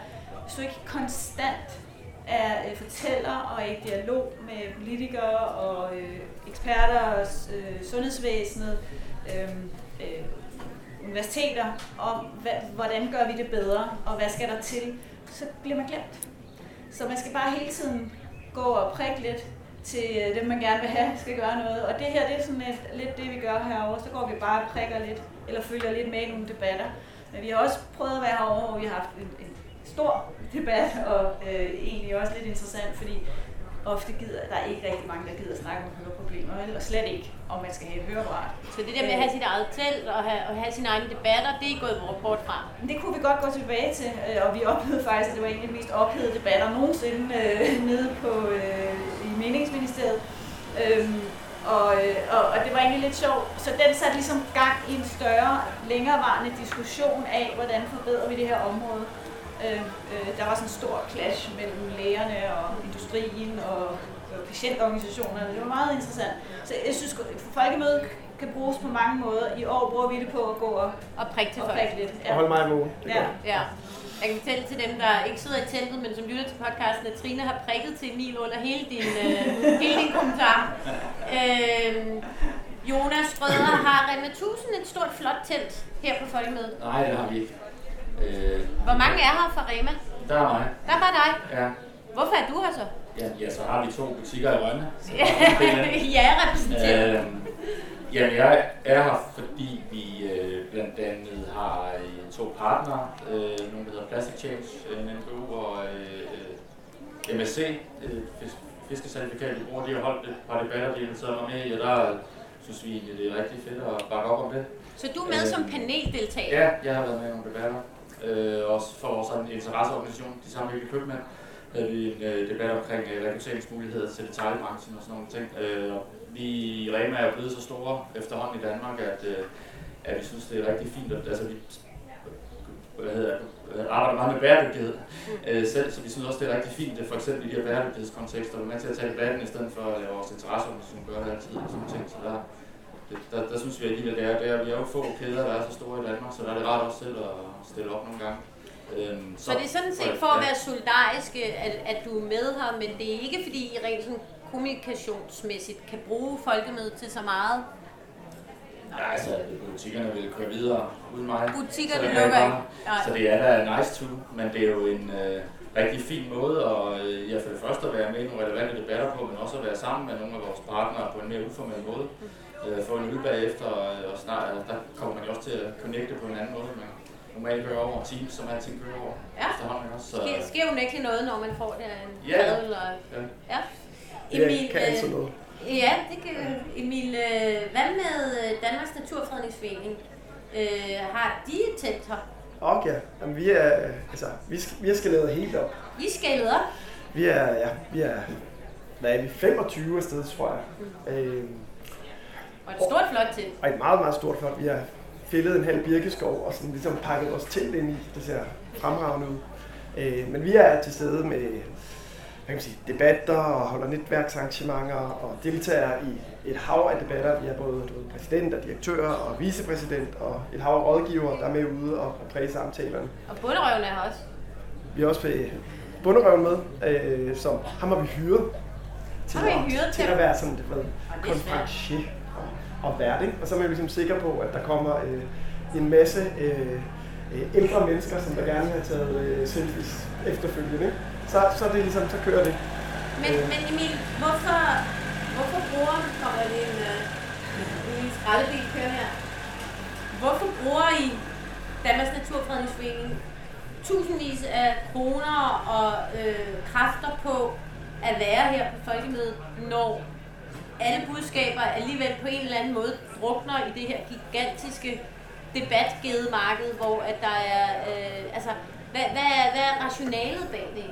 hvis du ikke konstant er øh, fortæller og er i dialog med politikere og øh, eksperter og øh, sundhedsvæsenet, øh, øh, universiteter om, hvad, hvordan gør vi det bedre og hvad skal der til, så bliver man glemt. Så man skal bare hele tiden gå og prikke lidt til dem, man gerne vil have, skal gøre noget. Og det her, det er sådan lidt, lidt det, vi gør herovre. Så går vi bare og prikker lidt, eller følger lidt med i nogle debatter. Men vi har også prøvet at være herovre, hvor vi har haft en, en stor debat, og øh, egentlig også lidt interessant, fordi ofte gider, der er ikke rigtig mange, der gider snakke om høreproblemer, og slet ikke, om man skal have et høreapparat. Så det der med at have sit eget telt og have, og have sine egne debatter, det er gået vores bort fra? Det kunne vi godt gå tilbage til, og vi oplevede faktisk, at det var en af de mest ophedede debatter nogensinde øh, nede på, øh, i meningsministeriet. Øhm, og, og, og det var egentlig lidt sjovt. Så den satte ligesom gang i en større, længerevarende diskussion af, hvordan forbedrer vi det her område. Øh, øh, der var sådan en stor clash mellem lægerne og industrien og, og patientorganisationerne. Det var meget interessant. Så jeg synes, at folkemødet kan bruges på mange måder. I år bruger vi det på at gå og, og prikke til og folk. Prikke lidt. Ja. Og holde mig vågen. Ja. Ja. Jeg kan fortælle til dem, der ikke sidder i teltet, men som lytter til podcasten, at Trine har prikket til Emil under hele din, øh, hele din kommentar. Øh, Jonas Røder, har Rema tusind et stort flot telt her på folkemødet? Nej, det har vi ikke. Øh, Hvor mange er her fra Rema? Der er mig. Der er bare dig? Ja. Hvorfor er du her så? Ja, ja så har vi to butikker i Rønne. Ja, repræsenteret. Øh, jamen, jeg er her, fordi vi øh, blandt andet har øh, to partnere. Øh, nogle, der hedder Plastic Change, øh, N G O og øh, M S C. Øh, Fiskecertifikat, vi bruger. De har holdt et par debatter, de har taget mig med i, og der synes vi egentlig, det er rigtig fedt at bakke op om det. Så du er med øh, som paneldeltager? Ja, jeg har været med i nogle debatter. Øh, også for vores interesseorganisation, de samme hyggelige købmænd. havde vi en øh, debat omkring øh, rekrutteringsmuligheder til detaljebranchen og sådan nogle ting. Øh, vi i Rema er blevet så store efterhånden i Danmark, at, øh, at vi synes, det er rigtig fint, at altså, vi hvad hedder, arbejder meget med bæredygtighed øh, selv, så vi synes også, det er rigtig fint, at for eksempel i de her bæredygtighedskontekster, vi er med til at tage debatten i stedet for at lave vores interesseorganisation gør det altid og sådan ting. Så der, det, der, der synes vi alligevel, at det er, det er, vi er jo få kæder, der er så store i Danmark, så der er det rart også selv at stille op nogle gange. Øhm, så, så det er sådan set for at være solidarisk, at, at du er med her, men det er ikke fordi, I rent sådan kommunikationsmæssigt kan bruge Folkemødet til så meget? Nej, altså butikkerne vil køre videre uden mig. Butikkerne lukker ikke. Så det er da nice to, men det er jo en øh, rigtig fin måde at øh, jeg for det første at være med i nogle relevante debatter på, men også at være sammen med nogle af vores partnere på en mere uformel måde. Øh, få en øl bagefter, og, og snart, altså, der kommer man jo også til at connecte på en anden måde. Man normalt kører over Teams, som alting kører over. Ja, også, så det sker jo nægtelig noget, når man får det en yeah. fadel. Og ja, ja. Emil, det kan altid noget. Ja, det kan Emil. Hvad med Danmarks Naturfredningsforening? Øh, har de et telt her? Okay, jamen, vi er altså vi skal vi skal lede helt op. I skal lede op? Vi er ja, vi er hvad er vi femogtyve af sted, tror jeg. Mm. Øh, og et stort flot telt. Og et meget meget stort flot. Vi har fældet en halv birkeskov og sådan ligesom pakket vores telt ind i. Det ser fremragende ud. Øh, men vi er til stede med Jeg kan sige, debatter og holder netværksarrangementer og deltager i et hav af debatter. Vi har både præsident og direktører og vicepræsident og et hav af rådgiver, der er med ude og præge samtalerne. Og bunderøven er her også. Vi har også bunderøven med, øh, som ham har vi hyret til, har vi hyret at, til at være sådan et konferencier og, og vært. Og så er vi ligesom sikre på, at der kommer øh, en masse øh, ældre mennesker, som der gerne vil have taget øh, selfies efterfølgende. Ikke? Så, så, det ligesom, så kører det. Men, øh. men Emil, hvorfor, hvorfor bruger kommer det en, en, en skraldebil kører her? Hvorfor bruger I Danmarks Naturfredningsforening tusindvis af kroner og øh, kræfter på at være her på Folkemødet, når alle budskaber alligevel på en eller anden måde drukner i det her gigantiske debatgedemarked, hvor at der er øh, altså hvad, hvad, hvad er rationalet bag det?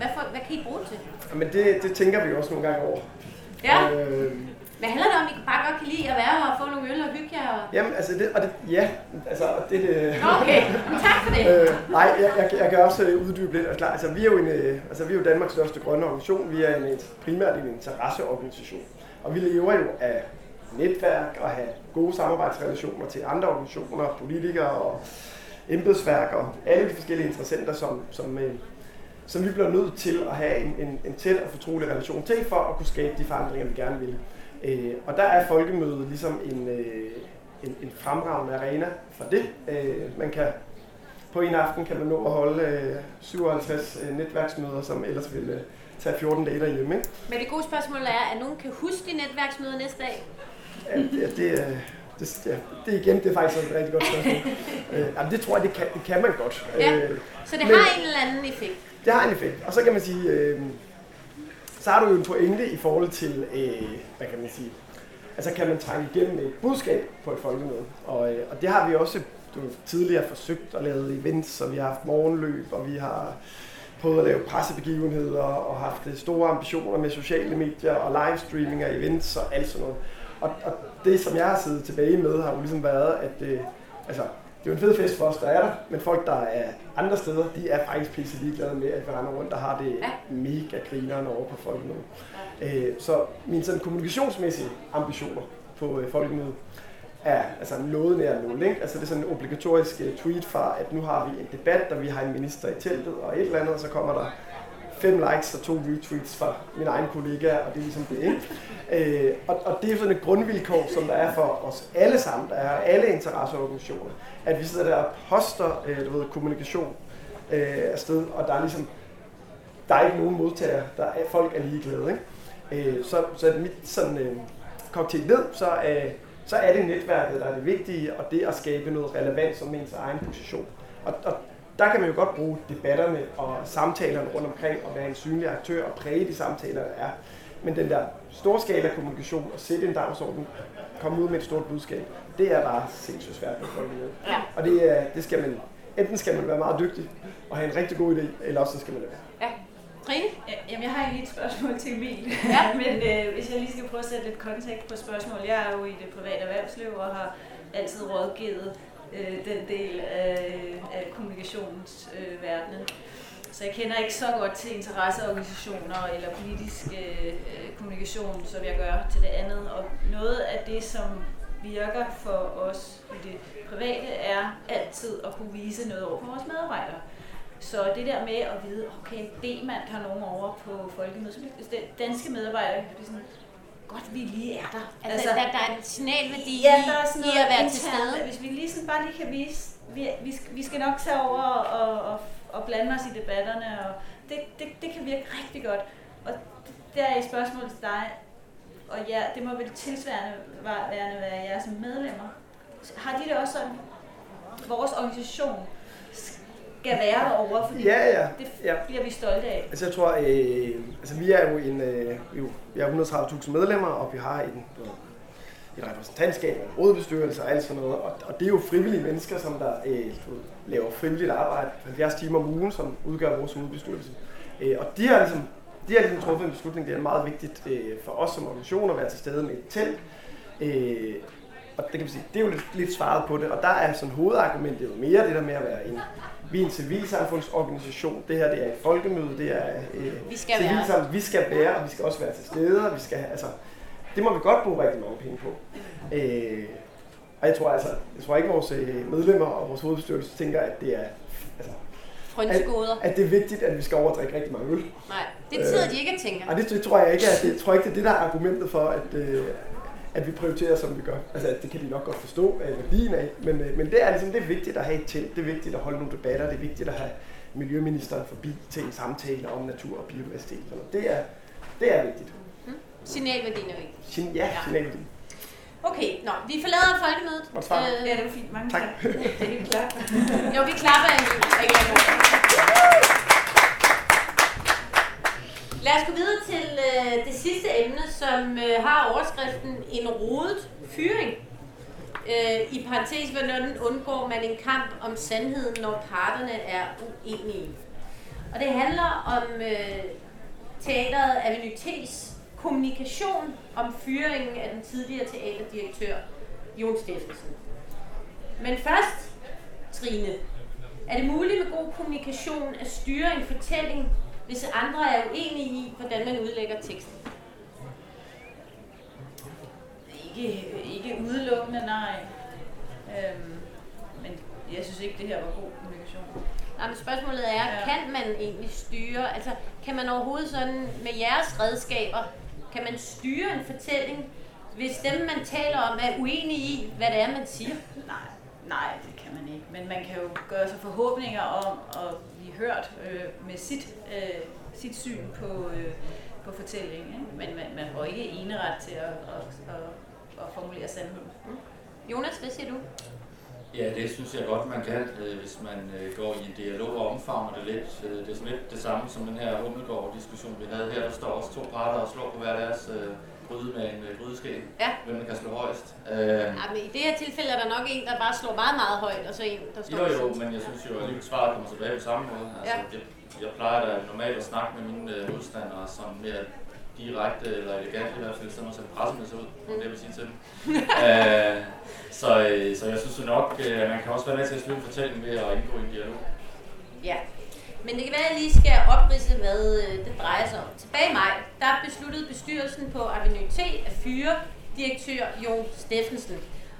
Hvad, for, hvad kan I bruge til? Jamen det, det tænker vi også nogle gange over. Ja. Øh, Hvad handler det om, I bare godt kan lide at være her og få nogle øl og hygge jer? Og... Jamen altså det, og det, ja, altså det det... Okay, tak for det. øh, nej, jeg, jeg, jeg kan også uddybe lidt og klar. Altså vi er jo, en, altså, vi er jo Danmarks største grønne organisation. Vi er en, et, primært en interesseorganisation. Og vi lever jo af netværk og have gode samarbejdsrelationer til andre organisationer, politikere og embedsværk og alle de forskellige interessenter, som, som, øh, som vi bliver nødt til at have en, en, en tæt og fortrolig relation til, for at kunne skabe de forandringer, vi gerne vil. Øh, og der er Folkemødet ligesom en, øh, en, en fremragende arena for det. Øh, man kan, på en aften kan man nå at holde øh, syvoghalvtreds øh, netværksmøder, som ellers ville øh, tage fjorten dage derhjemme. Ikke? Men det gode spørgsmål er, at nogen kan huske de netværksmøder næste dag? Ja, det, det øh, Det, ja, det igen, det er faktisk et rigtig godt spørgsmål. øh, jamen det tror jeg, det kan, det kan man godt. Ja. Øh, så det har en eller anden effekt? Det har en effekt. Og så kan man sige, øh, så har du jo en pointe i forhold til, øh, hvad kan man sige, altså kan man trænge igennem et budskab på et folkemøde. Og, øh, og det har vi også du, tidligere forsøgt at lave events, og vi har haft morgenløb, og vi har prøvet at lave pressebegivenheder, og haft store ambitioner med sociale medier, og livestreaming og events og alt sådan noget. Og, og det, som jeg har siddet tilbage med, har jo ligesom været, at øh, altså, det er jo en fed fest for os, der er der, men folk, der er andre steder, de er faktisk pisse ligeglade med, at vi render rundt, der har det mega grineren over på Folkemødet. Øh, så mine sådan, kommunikationsmæssige ambitioner på øh, Folkemødet er altså noget nær nul. Altså det er sådan en obligatorisk øh, tweet fra, at nu har vi en debat, og vi har en minister i teltet og et eller andet, og så kommer der fem likes og to retweets fra mine egne kollegaer, og det er ligesom det, ikke? Øh, og, og det er sådan et grundvilkår, som der er for os alle sammen, der er alle interesseorganisationer, at vi sidder der og poster øh, du ved, kommunikation øh, afsted, og der er ligesom, der er ikke nogen modtagere, der er, folk er ligeglade, ikke? Øh, så, så mit sådan øh, cocktail ned, så, øh, så er det netværket, der er det vigtige, og det at skabe noget relevant som ens egen position. Og, og der kan man jo godt bruge debatterne og samtalerne rundt omkring og være en synlig aktør og præge de samtaler, der er. Men den der storskala kommunikation og sætte en dagsorden, komme ud med et stort budskab, det er bare sindssygt svært med Folkemødet. Ja. Og det, er, det skal man, enten skal man være meget dygtig og have en rigtig god idé, eller også skal man lade være. Ja. Trine? Jamen, jeg har egentlig et spørgsmål til Emil, ja. men øh, hvis jeg lige skal prøve at sætte lidt kontekst på spørgsmålet. Jeg er jo i det private erhvervsliv og har altid rådgivet øh, den del øh, af kommunikationsverdenen. Øh, så jeg kender ikke så godt til interesseorganisationer eller politisk øh, kommunikation, som jeg gør til det andet. Og noget af det, som virker for os i det private, er altid at kunne vise noget over for vores medarbejdere. Så det der med at vide, okay, Demant har nogen over på Folkemødet, så det danske medarbejdere kan blive sådan, godt vi lige er der. Altså, altså der, der er en signalværdi ja, der er sådan noget i at være til stede. Hvis vi lige sådan bare lige kan vise, vi, vi, vi skal nok tage over og, og, og blande os i debatterne, og det, det, det kan virke rigtig godt. Og der er et spørgsmål til dig, og ja, det må vel tilsvarende være jeres medlemmer. Har de det også sådan, vores organisation skal være derovre, fordi ja, ja. det ja. bliver vi stolte af. Altså jeg tror, øh, altså vi er jo en, øh, vi er et hundrede og tredive tusind medlemmer, og vi har en, et repræsentantskab, en rådbestyrelse og alt sådan noget, og, og det er jo frivillige mennesker, som der øh, laver frivilligt arbejde halvfjerds timer om ugen, som udgør vores hovedbestyrelse. Øh, og de har ligesom, de har ligesom truffet en beslutning, det er meget vigtigt øh, for os som organisation at være til stede med et telt. Øh, og det kan man sige, det er jo lidt, lidt svaret på det, og der er sådan hovedargumentet jo mere det der med at være en Vi er en civilsamfundsorganisation, det her det er et folkemøde, det er øh, vi, skal civilsamfund. vi skal være, og vi skal også være til stede, og vi skal, altså, det må vi godt bruge rigtig mange penge på. Øh, og jeg tror altså, jeg tror ikke vores medlemmer og vores hovedbestyrelse tænker, at det er, altså, at, at det er vigtigt, at vi skal overdrikke rigtig mange øl. Nej, det sidder øh, de ikke at tænke. Nej, det, det tror jeg ikke, at det, tror ikke, det er det, der er argumentet for, at, øh, at vi prioriterer, som vi gør. Altså, det kan de nok godt forstå af værdien af, men, men det er ligesom, det er vigtigt at have et telt, det er vigtigt at holde nogle debatter, det er vigtigt at have miljøministeren forbi til en samtale om natur og biodiversitet. Det er, det er vigtigt. Mm. Signalværdien er vigtigt. Ja, signalværdien. Okay, nå, vi forlader Folkemødet. Øh, ja, det var fint. Mange tak. tak. Det er vi klart. Jo, vi klapper en Lad os gå videre til øh, det sidste emne, som øh, har overskriften en rodet fyring. Øh, I parentes, hvordan undgår man en kamp om sandheden, når parterne er uenige. Og det handler om øh, teateret Aveny-T's kommunikation om fyringen af den tidligere teaterdirektør Jon Stephensen. Men først, Trine, er det muligt med god kommunikation at styre en fortælling, hvis andre er uenige i, hvordan man udlægger teksten? Ikke, ikke udelukkende, nej. Øhm, men jeg synes ikke, det her var god kommunikation. Nej, men spørgsmålet er, ja. kan man egentlig styre, altså kan man overhovedet sådan med jeres redskaber, kan man styre en fortælling, hvis dem man taler om er uenige i, hvad det er, man siger? Nej, nej, det kan man ikke. Men man kan jo gøre sig forhåbninger om at hørt øh, med sit, øh, sit syn på, øh, på fortællingen, ikke? Men man, man får ikke eneret til at, at, at, at formulere sandheden. Mm. Jonas, hvad siger du? Ja, det synes jeg godt, man kan, øh, hvis man øh, går i en dialog og omfavner det lidt. Øh, det er sådan lidt det samme som den her Hummelgaard-diskussion, vi havde her. Der står også to parter og slår på hver deres øh, bryde med en øh, brydeske, ja. Hvem der kan slå højst. Øh, ja, men i det her tilfælde er der nok en, der bare slår meget, meget højt, og så en, der står... Jo, jo, sådan, men jeg synes jo, at svaret kommer tilbage på samme måde. Altså, ja. det, jeg plejer da normalt at snakke med mine øh, modstandere som mere direkte eller elegant i hvert fald, så må sætte pressemæssigt ud, mm. det vil sige til dem. Æh, så, så jeg synes jo nok, at man kan også være med til at slutte fortællingen ved at indgå i en dialog. Ja, men det kan være, at jeg lige skal opridse, hvad det drejer sig om. Tilbage i maj, der besluttede bestyrelsen på Aveny-T at fyre direktør Jon Stephensen.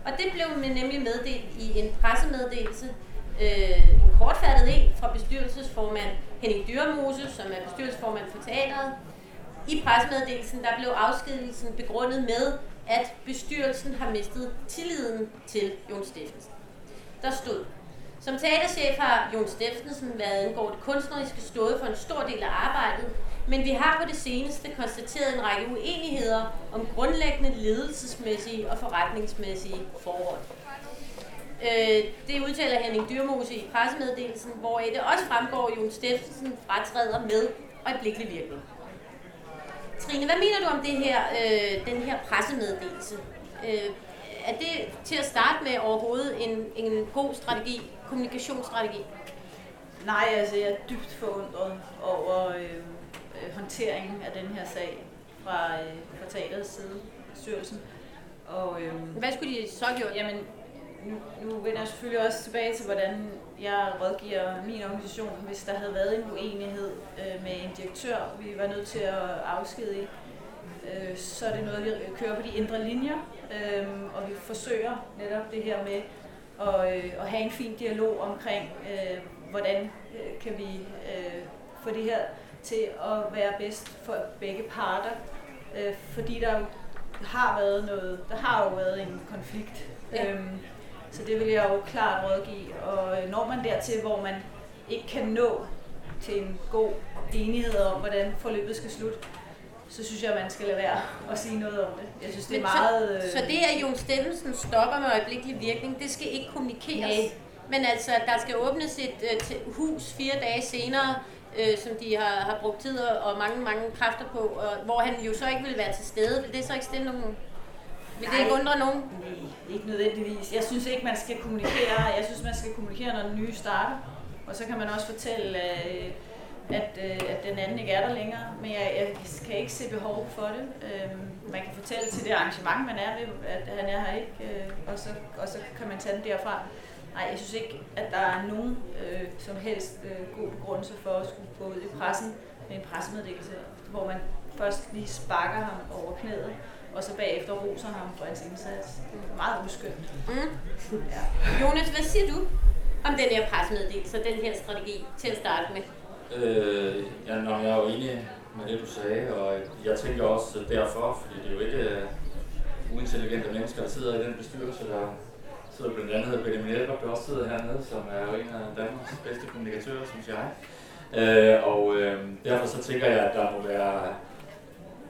Og det blev nemlig meddelt i en pressemeddelelse, øh, en kortfattet en fra bestyrelsesformand Henning Dyremose, som er bestyrelsesformand for teateret. I pressemeddelelsen der blev afskedigelsen begrundet med, at bestyrelsen har mistet tilliden til Jon Stephensen. Der stod, som teaterchef har Jon Stephensen været angår det kunstneriske stået for en stor del af arbejdet, men vi har på det seneste konstateret en række uenigheder om grundlæggende ledelsesmæssige og forretningsmæssige forhold. Det udtaler Henning Dyremose i pressemeddelelsen, hvor det også fremgår, at Jon Stephensen fratræder med øjeblikkelig virkning. Trine, hvad mener du om det her, øh, den her pressemeddelelse? Øh, er det til at starte med overhovedet en, en god strategi, kommunikationsstrategi? Nej, altså jeg er dybt forundret over, øh, håndteringen af den her sag fra, øh, fra teaterets side, styrelsen. Og, øh, hvad skulle de så gøre? Jamen, nu, nu vender jeg selvfølgelig også tilbage til, hvordan jeg rådgiver min organisation, hvis der havde været en uenighed øh, med en direktør, vi var nødt til at afskedige. Øh, så er det noget, vi kører på de indre linjer, øh, og vi forsøger netop det her med at, øh, at have en fin dialog omkring, øh, hvordan øh, kan vi øh, få det her til at være bedst for begge parter, øh, fordi der har været noget, der har jo været en konflikt. Ja. Øhm, så det vil jeg jo klart rådgive, og når man dertil, hvor man ikke kan nå til en god enighed om, hvordan forløbet skal slutte, så synes jeg, man skal lade være at sige noget om det. Jeg synes, det er men meget... Så, så det, at Jon Stephensen stopper med øjeblikkelig virkning, det skal ikke kommunikeres? Nej. Men altså, der skal åbnes et uh, hus fire dage senere, øh, som de har, har brugt tid og mange, mange kræfter på, og, hvor han jo så ikke vil være til stede. Vil det så ikke stille nogen... Vil det ikke undre nogen? Nej, ikke nødvendigvis. Jeg synes ikke, man skal kommunikere. Jeg synes, man skal kommunikere, når den nye starter. Og så kan man også fortælle, øh, at, øh, at den anden ikke er der længere. Men jeg, jeg kan ikke se behov for det. Øh, man kan fortælle til det arrangement, man er ved, at han er her ikke. Øh, og, så, og så kan man tage den derfra. Nej, jeg synes ikke, at der er nogen øh, som helst øh, god begrundelse for at skulle gå ud i pressen med en pressemeddelelse, hvor man først lige sparker ham over knæet, og så bagefter roser ham for hans indsats. Det er meget uskyndt. Mm. Ja. Jonas, hvad siger du om den her pressemeddelelse og den her strategi til at starte med? Øh, ja, når jeg er jo enig med det, du sagde, og jeg tænker også derfor, fordi det er jo ikke uh, uintelligente mennesker, der sidder i den bestyrelse, der sidder blandt andet Benjamin Elbert, der også sidder hernede, som er jo en af Danmarks bedste kommunikatører, synes jeg. Øh, og øh, derfor så tænker jeg, at der må være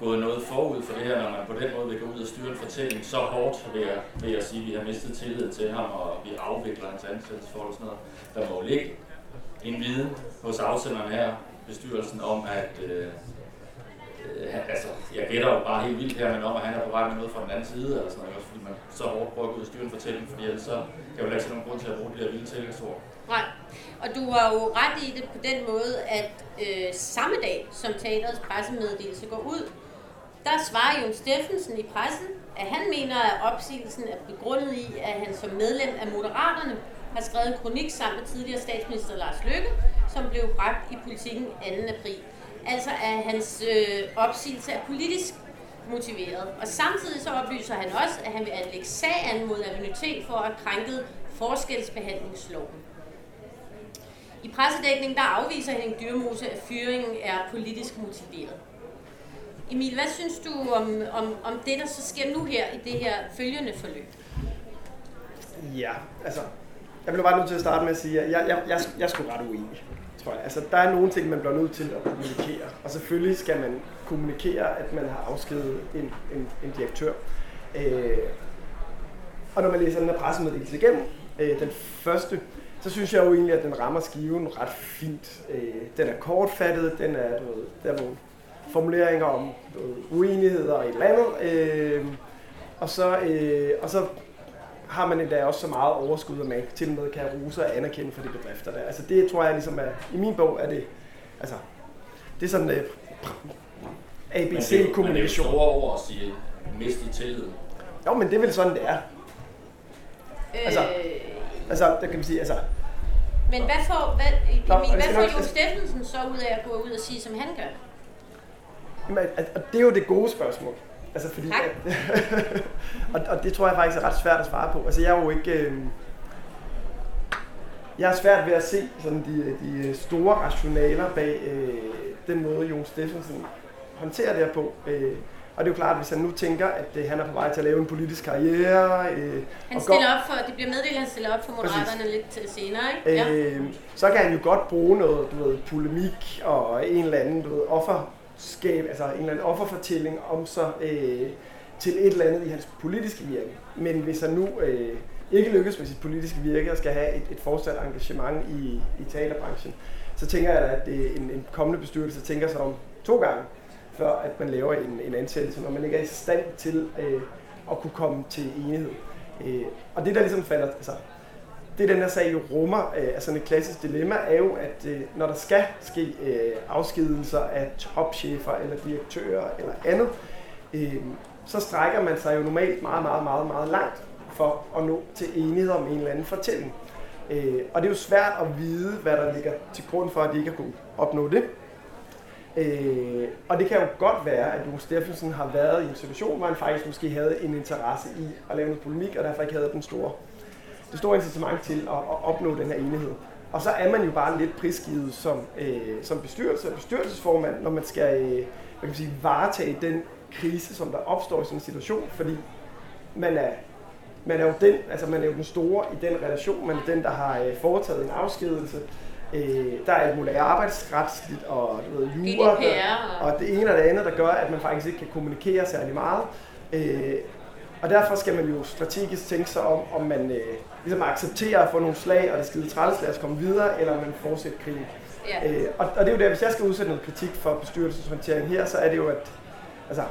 gået noget forud for det her, når man på den måde vil gå ud og styre en fortælling så hårdt ved at, ved at sige, at vi har mistet tillid til ham, og vi afvikler hans ansættelsesforhold og sådan noget. Der må jo ligge en viden hos afsenderen her, bestyrelsen, om at, øh, han, altså jeg gætter jo bare helt vildt her, men om at han er på vej med noget fra den anden side, eller sådan noget, også fordi man så hårdt prøver at gå ud og styre en fortælling, fordi ellers så kan man ikke se nogen grund til at bruge det her vilde tillægsord. Nej, og du har jo ret i det på den måde, at øh, samme dag, som teaterets pressemeddelelse går ud, der svarer Jon Stephensen i pressen, at han mener, at opsigelsen er begrundet i, at han som medlem af Moderaterne har skrevet en kronik sammen med tidligere statsminister Lars Løkke, som blev bragt i Politiken anden april. Altså at hans øh, opsigelse er politisk motiveret. Og samtidig så oplyser han også, at han vil anlægge sagen mod Aveny-T for at krænke forskelsbehandlingsloven. I pressedækningen der afviser Henning Dyremose, at fyringen er politisk motiveret. Emil, hvad synes du om, om, om det, der så sker nu her i det her følgende forløb? Ja, altså, jeg blev bare nødt til at starte med at sige, at jeg, jeg, jeg, jeg er sgu ret uenig, tror jeg. Altså, der er nogle ting, man bliver nødt til at kommunikere, og selvfølgelig skal man kommunikere, at man har afskediget en, en, en direktør. Øh, og når man læser den her pressemeddelelse igennem, øh, den første, så synes jeg jo egentlig, at den rammer skiven ret fint. Øh, den er kortfattet, den er, du ved, der er nogle formuleringer om uenigheder og et eller andet, øh, og, så, øh, og så har man endda også så meget overskud, at man til og med kan rose og anerkende for de bedrifter der. Altså det tror jeg ligesom er, i min bog er det, altså det er sådan øh, A B C-kommunikation. Men det er jo store over at sige, mist i tillid. Jo, men det er vel sådan, det er. Øh... Altså, altså, der kan man sige, altså... Men hvad får, hvad, Emil, Nå, hvad får Jon Stephensen så ud af at gå ud og sige, som han gør? Jamen, og det er jo det gode spørgsmål, altså fordi, at, og, og det tror jeg faktisk er ret svært at svare på. Altså jeg er jo ikke, øh, jeg er svært ved at se sådan de, de store rationaler bag øh, den måde Jon Stephensen håndterer det her på. Øh, og det er jo klart, at hvis han nu tænker, at øh, han er på vej til at lave en politisk karriere, øh, han stiller går, op for, det bliver meddelt, at han stiller op for Moderaterne lidt senere, ikke? Øh, ja. Så kan han jo godt bruge noget, du ved, polemik og en eller anden, du ved, offer. Skabe, altså en eller anden offerfortælling om sig øh, til et eller andet i hans politiske virke. Men hvis han nu øh, ikke lykkes med sit politiske virke og skal have et, et fortsat engagement i, i teaterbranchen, så tænker jeg, at øh, en, en kommende bestyrelse tænker sig om to gange, før at man laver en, en ansættelse, når man ikke er i stand til øh, at kunne komme til enighed. Øh, og det der ligesom falder, altså, det den her sag jo rummer, øh, altså et klassisk dilemma, er jo, at øh, når der skal ske øh, afskedigelser af topchefer eller direktører eller andet, øh, så strækker man sig jo normalt meget, meget, meget, meget langt for at nå til enighed om en eller anden fortælling. Øh, og det er jo svært at vide, hvad der ligger til grund for, at de ikke har kunnet opnå det. Øh, og det kan jo godt være, at Jon Stephensen har været i en situation, hvor han faktisk måske havde en interesse i at lave noget polemik, og derfor ikke havde den store, det store incitament til at, at opnå den her enighed. Og så er man jo bare lidt prisgivet som, øh, som bestyrelse og bestyrelsesformand, når man skal øh, hvad kan man sige, varetage den krise, som der opstår i sådan en situation, fordi man er, man er jo den, altså man er jo den store i den relation, man er den, der har øh, foretaget en afskedelse. Øh, der er et muligt arbejdsretsligt og du ved, jura, der, og det ene og det andet, der gør, at man faktisk ikke kan kommunikere særlig meget. Øh, og derfor skal man jo strategisk tænke sig om, om man øh, ligesom accepterer at få nogle slag, og det skide træls, lad os komme videre, eller om man fortsætter krigen. Ja. Øh, og, og det er jo der, hvis jeg skal udsætte noget kritik for bestyrelseshåndteringen her, så er det jo, at altså,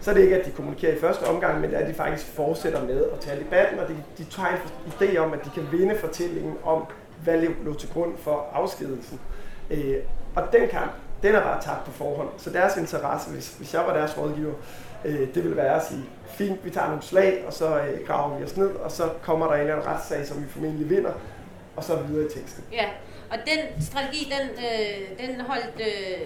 så er det ikke, at de kommunikerer i første omgang, men at de faktisk fortsætter med at tage debatten, og de, de tager en idé om, at de kan vinde fortællingen om, hvad lå til grund for afskedelsen. Øh, og den kamp, den er bare tabt på forhånd. Så deres interesse, hvis, hvis jeg var deres rådgiver, øh, det ville være at sige, fint, vi tager nogle slag, og så øh, graver vi os ned, og så kommer der en eller anden retssag, som vi formentlig vinder, og så videre i teksten. Ja, og den strategi, den, øh, den holdt øh,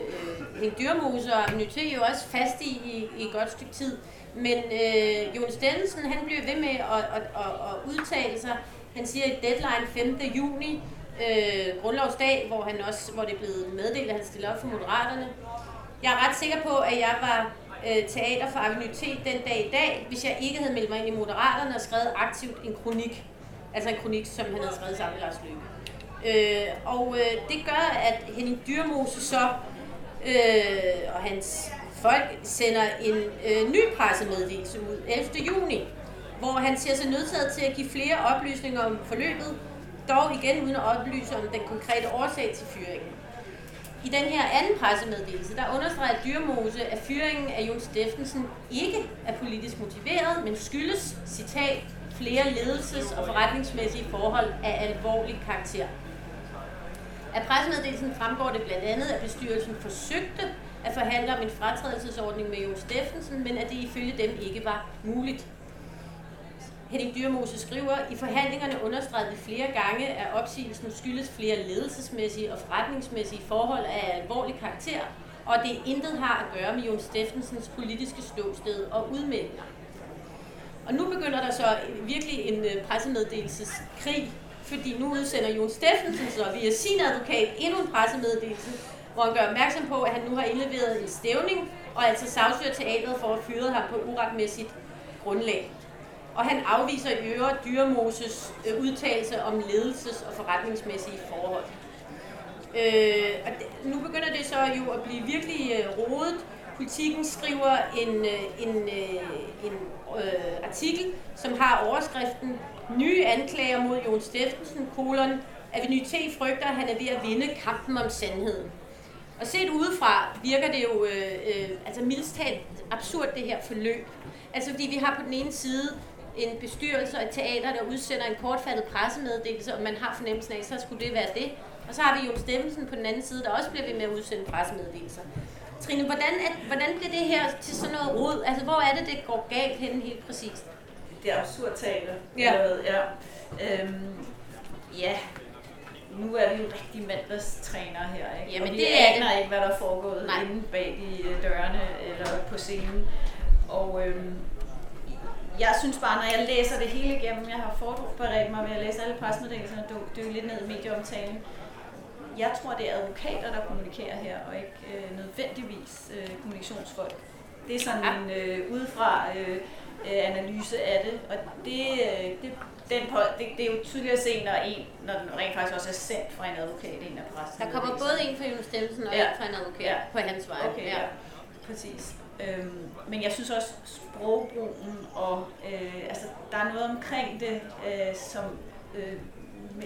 Henning Dyremose og Aveny-T jo også fast i, i, i et godt stykke tid. Men øh, Jon Stephensen, han blev ved med at, at, at, at udtale sig. Han siger i Deadline femte juni, øh, grundlovsdag, hvor, han også, hvor det er blevet meddelt, at han stiller op for Moderaterne. Jeg er ret sikker på, at jeg var øh, teater for Aveny-T den dag i dag, hvis jeg ikke havde meldt mig ind i Moderaterne og skrevet aktivt en kronik. Altså en kronik, som han havde skrevet sammen med Lars Løkke. Øh, og øh, det gør, at Henning Dyremose så øh, og hans folk sender en øh, ny pressemeddelelse ud ellevte juni. Hvor han ser sig nødsaget til at give flere oplysninger om forløbet, dog igen uden at oplyse om den konkrete årsag til fyringen. I den her anden pressemeddelelse, der understreger Dyremose, at fyringen af Jon Stephensen ikke er politisk motiveret, men skyldes, citat, flere ledelses- og forretningsmæssige forhold af alvorlig karakter. Af pressemeddelelsen fremgår det blandt andet, at bestyrelsen forsøgte at forhandle om en fratrædelsesordning med Jon Stephensen, men at det ifølge dem ikke var muligt. Henning Dyremose skriver, i forhandlingerne understregede flere gange, at opsigelsen skyldes flere ledelsesmæssige og forretningsmæssige forhold af alvorlig karakter, og det intet har at gøre med Jon Stephensens politiske ståsted og udmeldinger. Og nu begynder der så virkelig en pressemeddelelseskrig, fordi nu udsender Jon Stephensen så via sin advokat endnu en pressemeddelelse, hvor han gør opmærksom på, at han nu har indleveret en stævning, og altså sagsøger teatret for at fyre ham på uretmæssigt grundlag. Og han afviser i øvrigt Dyremoses øh, udtalelse om ledelses- og forretningsmæssige forhold. Øh, og det, nu begynder det så jo at blive virkelig øh, rodet. Politiken skriver en, øh, en, øh, en øh, artikel, som har overskriften nye anklager mod Jon Stephensen, kolon, Aveny-T frygter, at han er ved at vinde kampen om sandheden. Og set udefra virker det jo øh, øh, altså mildest talt absurd det her forløb. Altså fordi vi har på den ene side en bestyrelse og et teater, der udsender en kortfattet pressemeddelelse, og man har fornemmelsen af, så skulle det være det. Og så har vi Jon Stephensen på den anden side, der også bliver ved med at udsende pressemeddelelser. Trine, hvordan, er, hvordan bliver det her til sådan noget rod? Altså, hvor er det, det går galt henne helt præcist? Det er absurd teater. Ja. Ja. Øhm, ja. Nu er vi jo rigtig mandagstræner her, ikke? Jamen, og vi det aner er ikke, hvad der er foregået Nej. Inde bag de dørene eller på scenen. Og øhm, jeg synes bare, når jeg læser det hele igennem, jeg har forberedt mig ved at læse alle pressemeddelelserne og dykke lidt ned i medieomtalen. Jeg tror, det er advokater, der kommunikerer her, og ikke øh, nødvendigvis øh, kommunikationsfolk. Det er sådan en øh, udefra øh, øh, analyse af det, og det, øh, det, den på, det, det er jo tydeligt at se, når, en, når den rent faktisk også er sendt fra en advokat ind af pressen. Der kommer både en fra Jon Stephensen og ja. En fra en advokat ja. På hans vej. Okay, ja. Ja. Præcis. Øhm, men jeg synes også sprogbrugen og øh, altså der er noget omkring det, øh, som øh,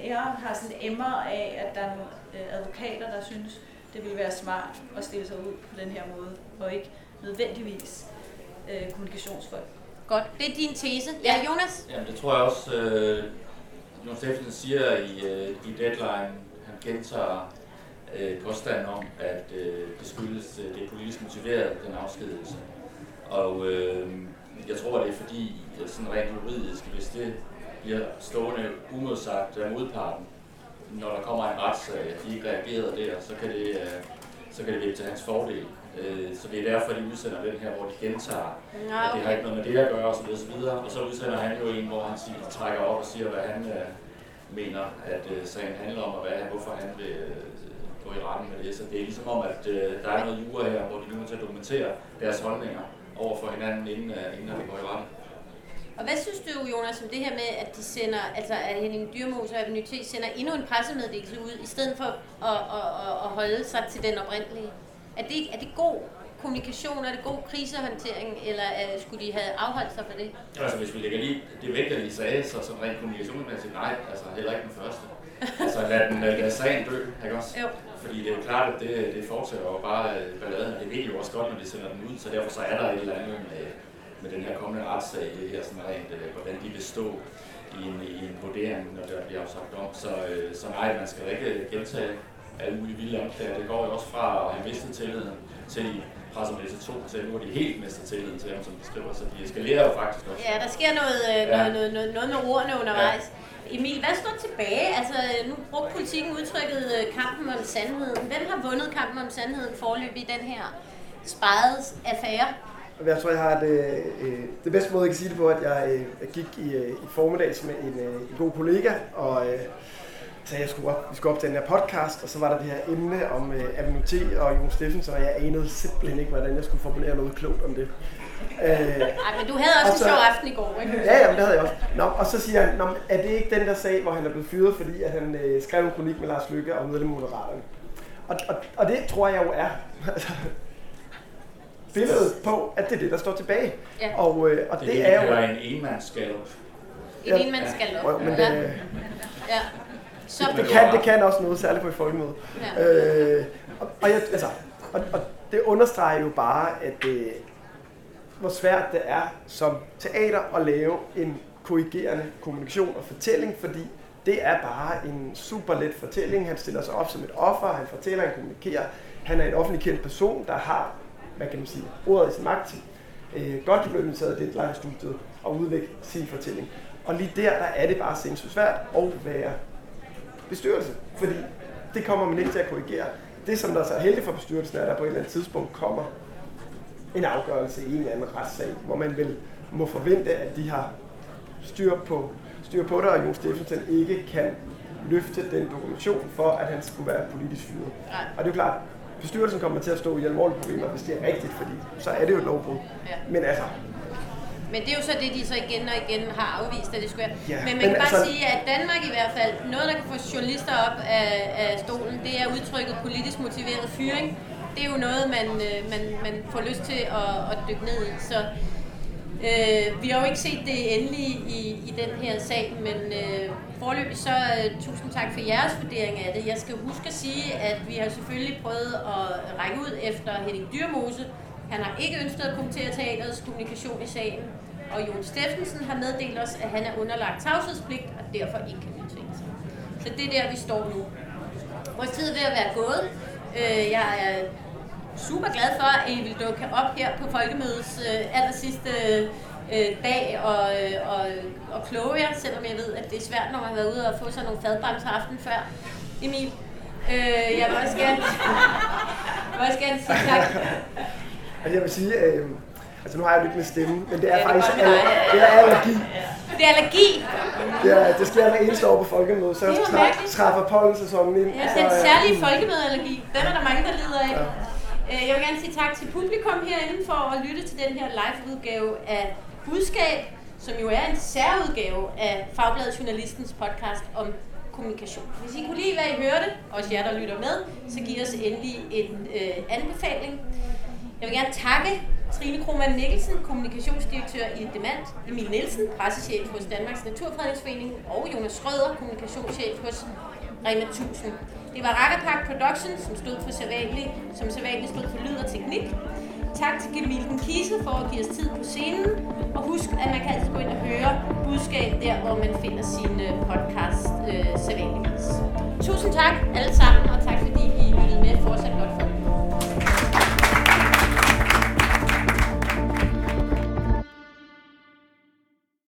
mere har sådan emmer af, at der er nogle øh, advokater, der synes, det ville være smart at stille sig ud på den her måde, og ikke nødvendigvis øh, kommunikationsfolk. Godt, det er din tese. Ja, Jonas? Jamen det tror jeg også, øh, Jon Stephensen siger i, i Deadline, han gentager øh, påstanden om, at øh, det skyldes øh, det er politisk motiveret, den afskedelse. Og øh, jeg tror, det er fordi, sådan rent juridisk, hvis det bliver stående umodsagt af modparten, når der kommer en retssag, at de ikke reagerer der, så kan det, øh, så kan det være til hans fordel. Så det er derfor, de udsender den her, hvor de gentager, no. at det har ikke noget med det at gøre, og så videre, så videre. Og så udsender han jo en, hvor han siger, trækker op og siger, hvad han uh, mener, at uh, sagen handler om, og hvad, hvorfor han vil uh, gå i retten med det. Så det er ligesom om, at uh, der er noget jura her, hvor de nu må til at dokumentere deres holdninger over for hinanden, inden, uh, inden de går i retten. Og hvad synes du, Jonas, om det her med, at de sender, altså at Henning Dyremose og Aveny-T sender endnu en pressemeddelelse ud, i stedet for at, at, at, at holde sig til den oprindelige? Er det, er det god kommunikation, er det god krisehåndtering, eller uh, skulle de have afholdt sig for det? Altså hvis vi lægger lige det væk, at de sagde, så som rent kommunikationsmæssigt, nej, altså heller ikke den første. Altså lad, den, lad sagen dø, ikke også? Jo. Fordi det er jo klart, at det, det fortsætter jo bare uh, balladen, det ved de jo også godt, når de sender den ud, så derfor så er der et eller andet med, med den her kommende retssag, det her sådan rent, uh, hvordan de vil stå i en, i en vurdering, når der bliver afsagt om. Så, uh, så nej, man skal ikke gentage alle mulige vilde anklager. Det går jo også fra at have mistet tilliden til i pressemeddelelse to, til nu er de helt mistet tilliden til dem, som de skriver, så de eskalerer jo faktisk også. Ja, der sker noget, ja. noget, noget, noget, noget med ordene undervejs. Ja. Emil, hvad står tilbage? Altså, nu brugte Politiken udtrykket kampen om sandheden. Hvem har vundet kampen om sandheden forløb i den her spejede affære? Jeg tror, jeg har det, det bedste måde, jeg kan sige det på, at jeg, jeg gik i, i formiddags med en, en god kollega, og så jeg skulle op, vi skulle op til den her podcast, og så var der det her emne om øh, Aveny-T og Jon Stephensen, og jeg anede simpelthen ikke, hvordan jeg skulle formulere noget klogt om det. Nej, men du havde også og så, en sjov aften i går, ikke? Ja, jamen, det havde jeg også. Nå, og så siger han, er det ikke den der sag, hvor han er blevet fyret, fordi at han øh, skrev en kronik med Lars Løkke og medlem af Moderaterne? Og, og, og det tror jeg jo er billedet på, at det er det, der står tilbage. Ja. Og, øh, og det, det, det er jo en enmandsskallop. En enmandsskallop, ja. Ja. Øh, ja. Så det, kan, det kan også noget, særligt på et folkemøde. Ja. Øh, og, og, jeg, altså, og, og det understreger jo bare, at øh, hvor svært det er som teater at lave en korrigerende kommunikation og fortælling, fordi det er bare en super let fortælling. Han stiller sig op som et offer, han fortæller, han kommunikerer. Han er en offentlig kendt person, der har, hvad kan man sige, ordet i sin magt. Øh, godt blev inviteret i Deadline-studiet og udvikle sin fortælling. Og lige der, der er det bare sindssygt svært at være bestyrelse, fordi det kommer man ikke til at korrigere. Det, som der er så heldigt for bestyrelsen, er, at der på et eller andet tidspunkt kommer en afgørelse i en eller anden retssag, hvor man vel må forvente, at de har styr på, styr på det, og Jon Stephensen ikke kan løfte den dokumentation for, at han skulle være politisk fyret. Og det er jo klart, bestyrelsen kommer til at stå i alvorlige problemer, hvis det er rigtigt, fordi så er det jo et lovbrud. Ja. Men altså, Men det er jo så det, de så igen og igen har afvist, at det skulle være. Ja, men man kan men bare altså sige, at Danmark i hvert fald, noget der kan få journalister op af, af stolen, det er udtrykket politisk motiveret fyring. Det er jo noget, man, man, man får lyst til at, at dykke ned i. Så øh, vi har jo ikke set det endelige i, i den her sag, men øh, foreløbig så øh, tusind tak for jeres vurdering af det. Jeg skal huske at sige, at vi har selvfølgelig prøvet at række ud efter Henning Dyremose. Han har ikke ønsket at kommentere teaterets kommunikation i sagen, og Jon Stephensen har meddelt os, at han er underlagt tavshedspligt og derfor ikke kan udtale sig. Så det er der, vi står nu. Vores tid er ved at være gået. Jeg er super glad for, at I vil dukke op her på Folkemødets allersidste dag og, og, og kloge jer, selvom jeg ved, at det er svært, når man har været ude og få sig nogle fadbamser aften før. Emil, jeg vil også gerne, jeg vil også gerne sige tak. Altså jeg vil sige, øh, altså nu har jeg lidt med stemme, men det er ja, faktisk det er, aller, det er allergi. Det er allergi? Ja, det sker allerede eneste år på Folkemødet, så tra- træffer pollensæsonen ind. Ja, den særlige folkemødeallergi, den er der mange, der lider af. Ja. Jeg vil gerne sige tak til publikum herinde for at lytte til den her liveudgave af Budskab, som jo er en særudgave af Fagbladet Journalistens podcast om kommunikation. Hvis I kunne lide, hvad I hørte, også jer, der lytter med, så giv os endelig en øh, anbefaling. Jeg vil gerne takke Trine Kromann-Mikkelsen, kommunikationsdirektør i Demant, Emil Nielsen, pressechef hos Danmarks Naturfredningsforening, og Jonas Røder, kommunikationschef hos Rema tusind. Det var Rackapark Productions, som stod for sædvanlig, som sædvanlig stod for lyd og teknik. Tak til Gemmaiden Kises for at give os tid på scenen. Og husk, at man kan altid gå ind og høre Budskab der, hvor man finder sin podcast øh, sædvanligvis. Tusind tak alle sammen, og tak.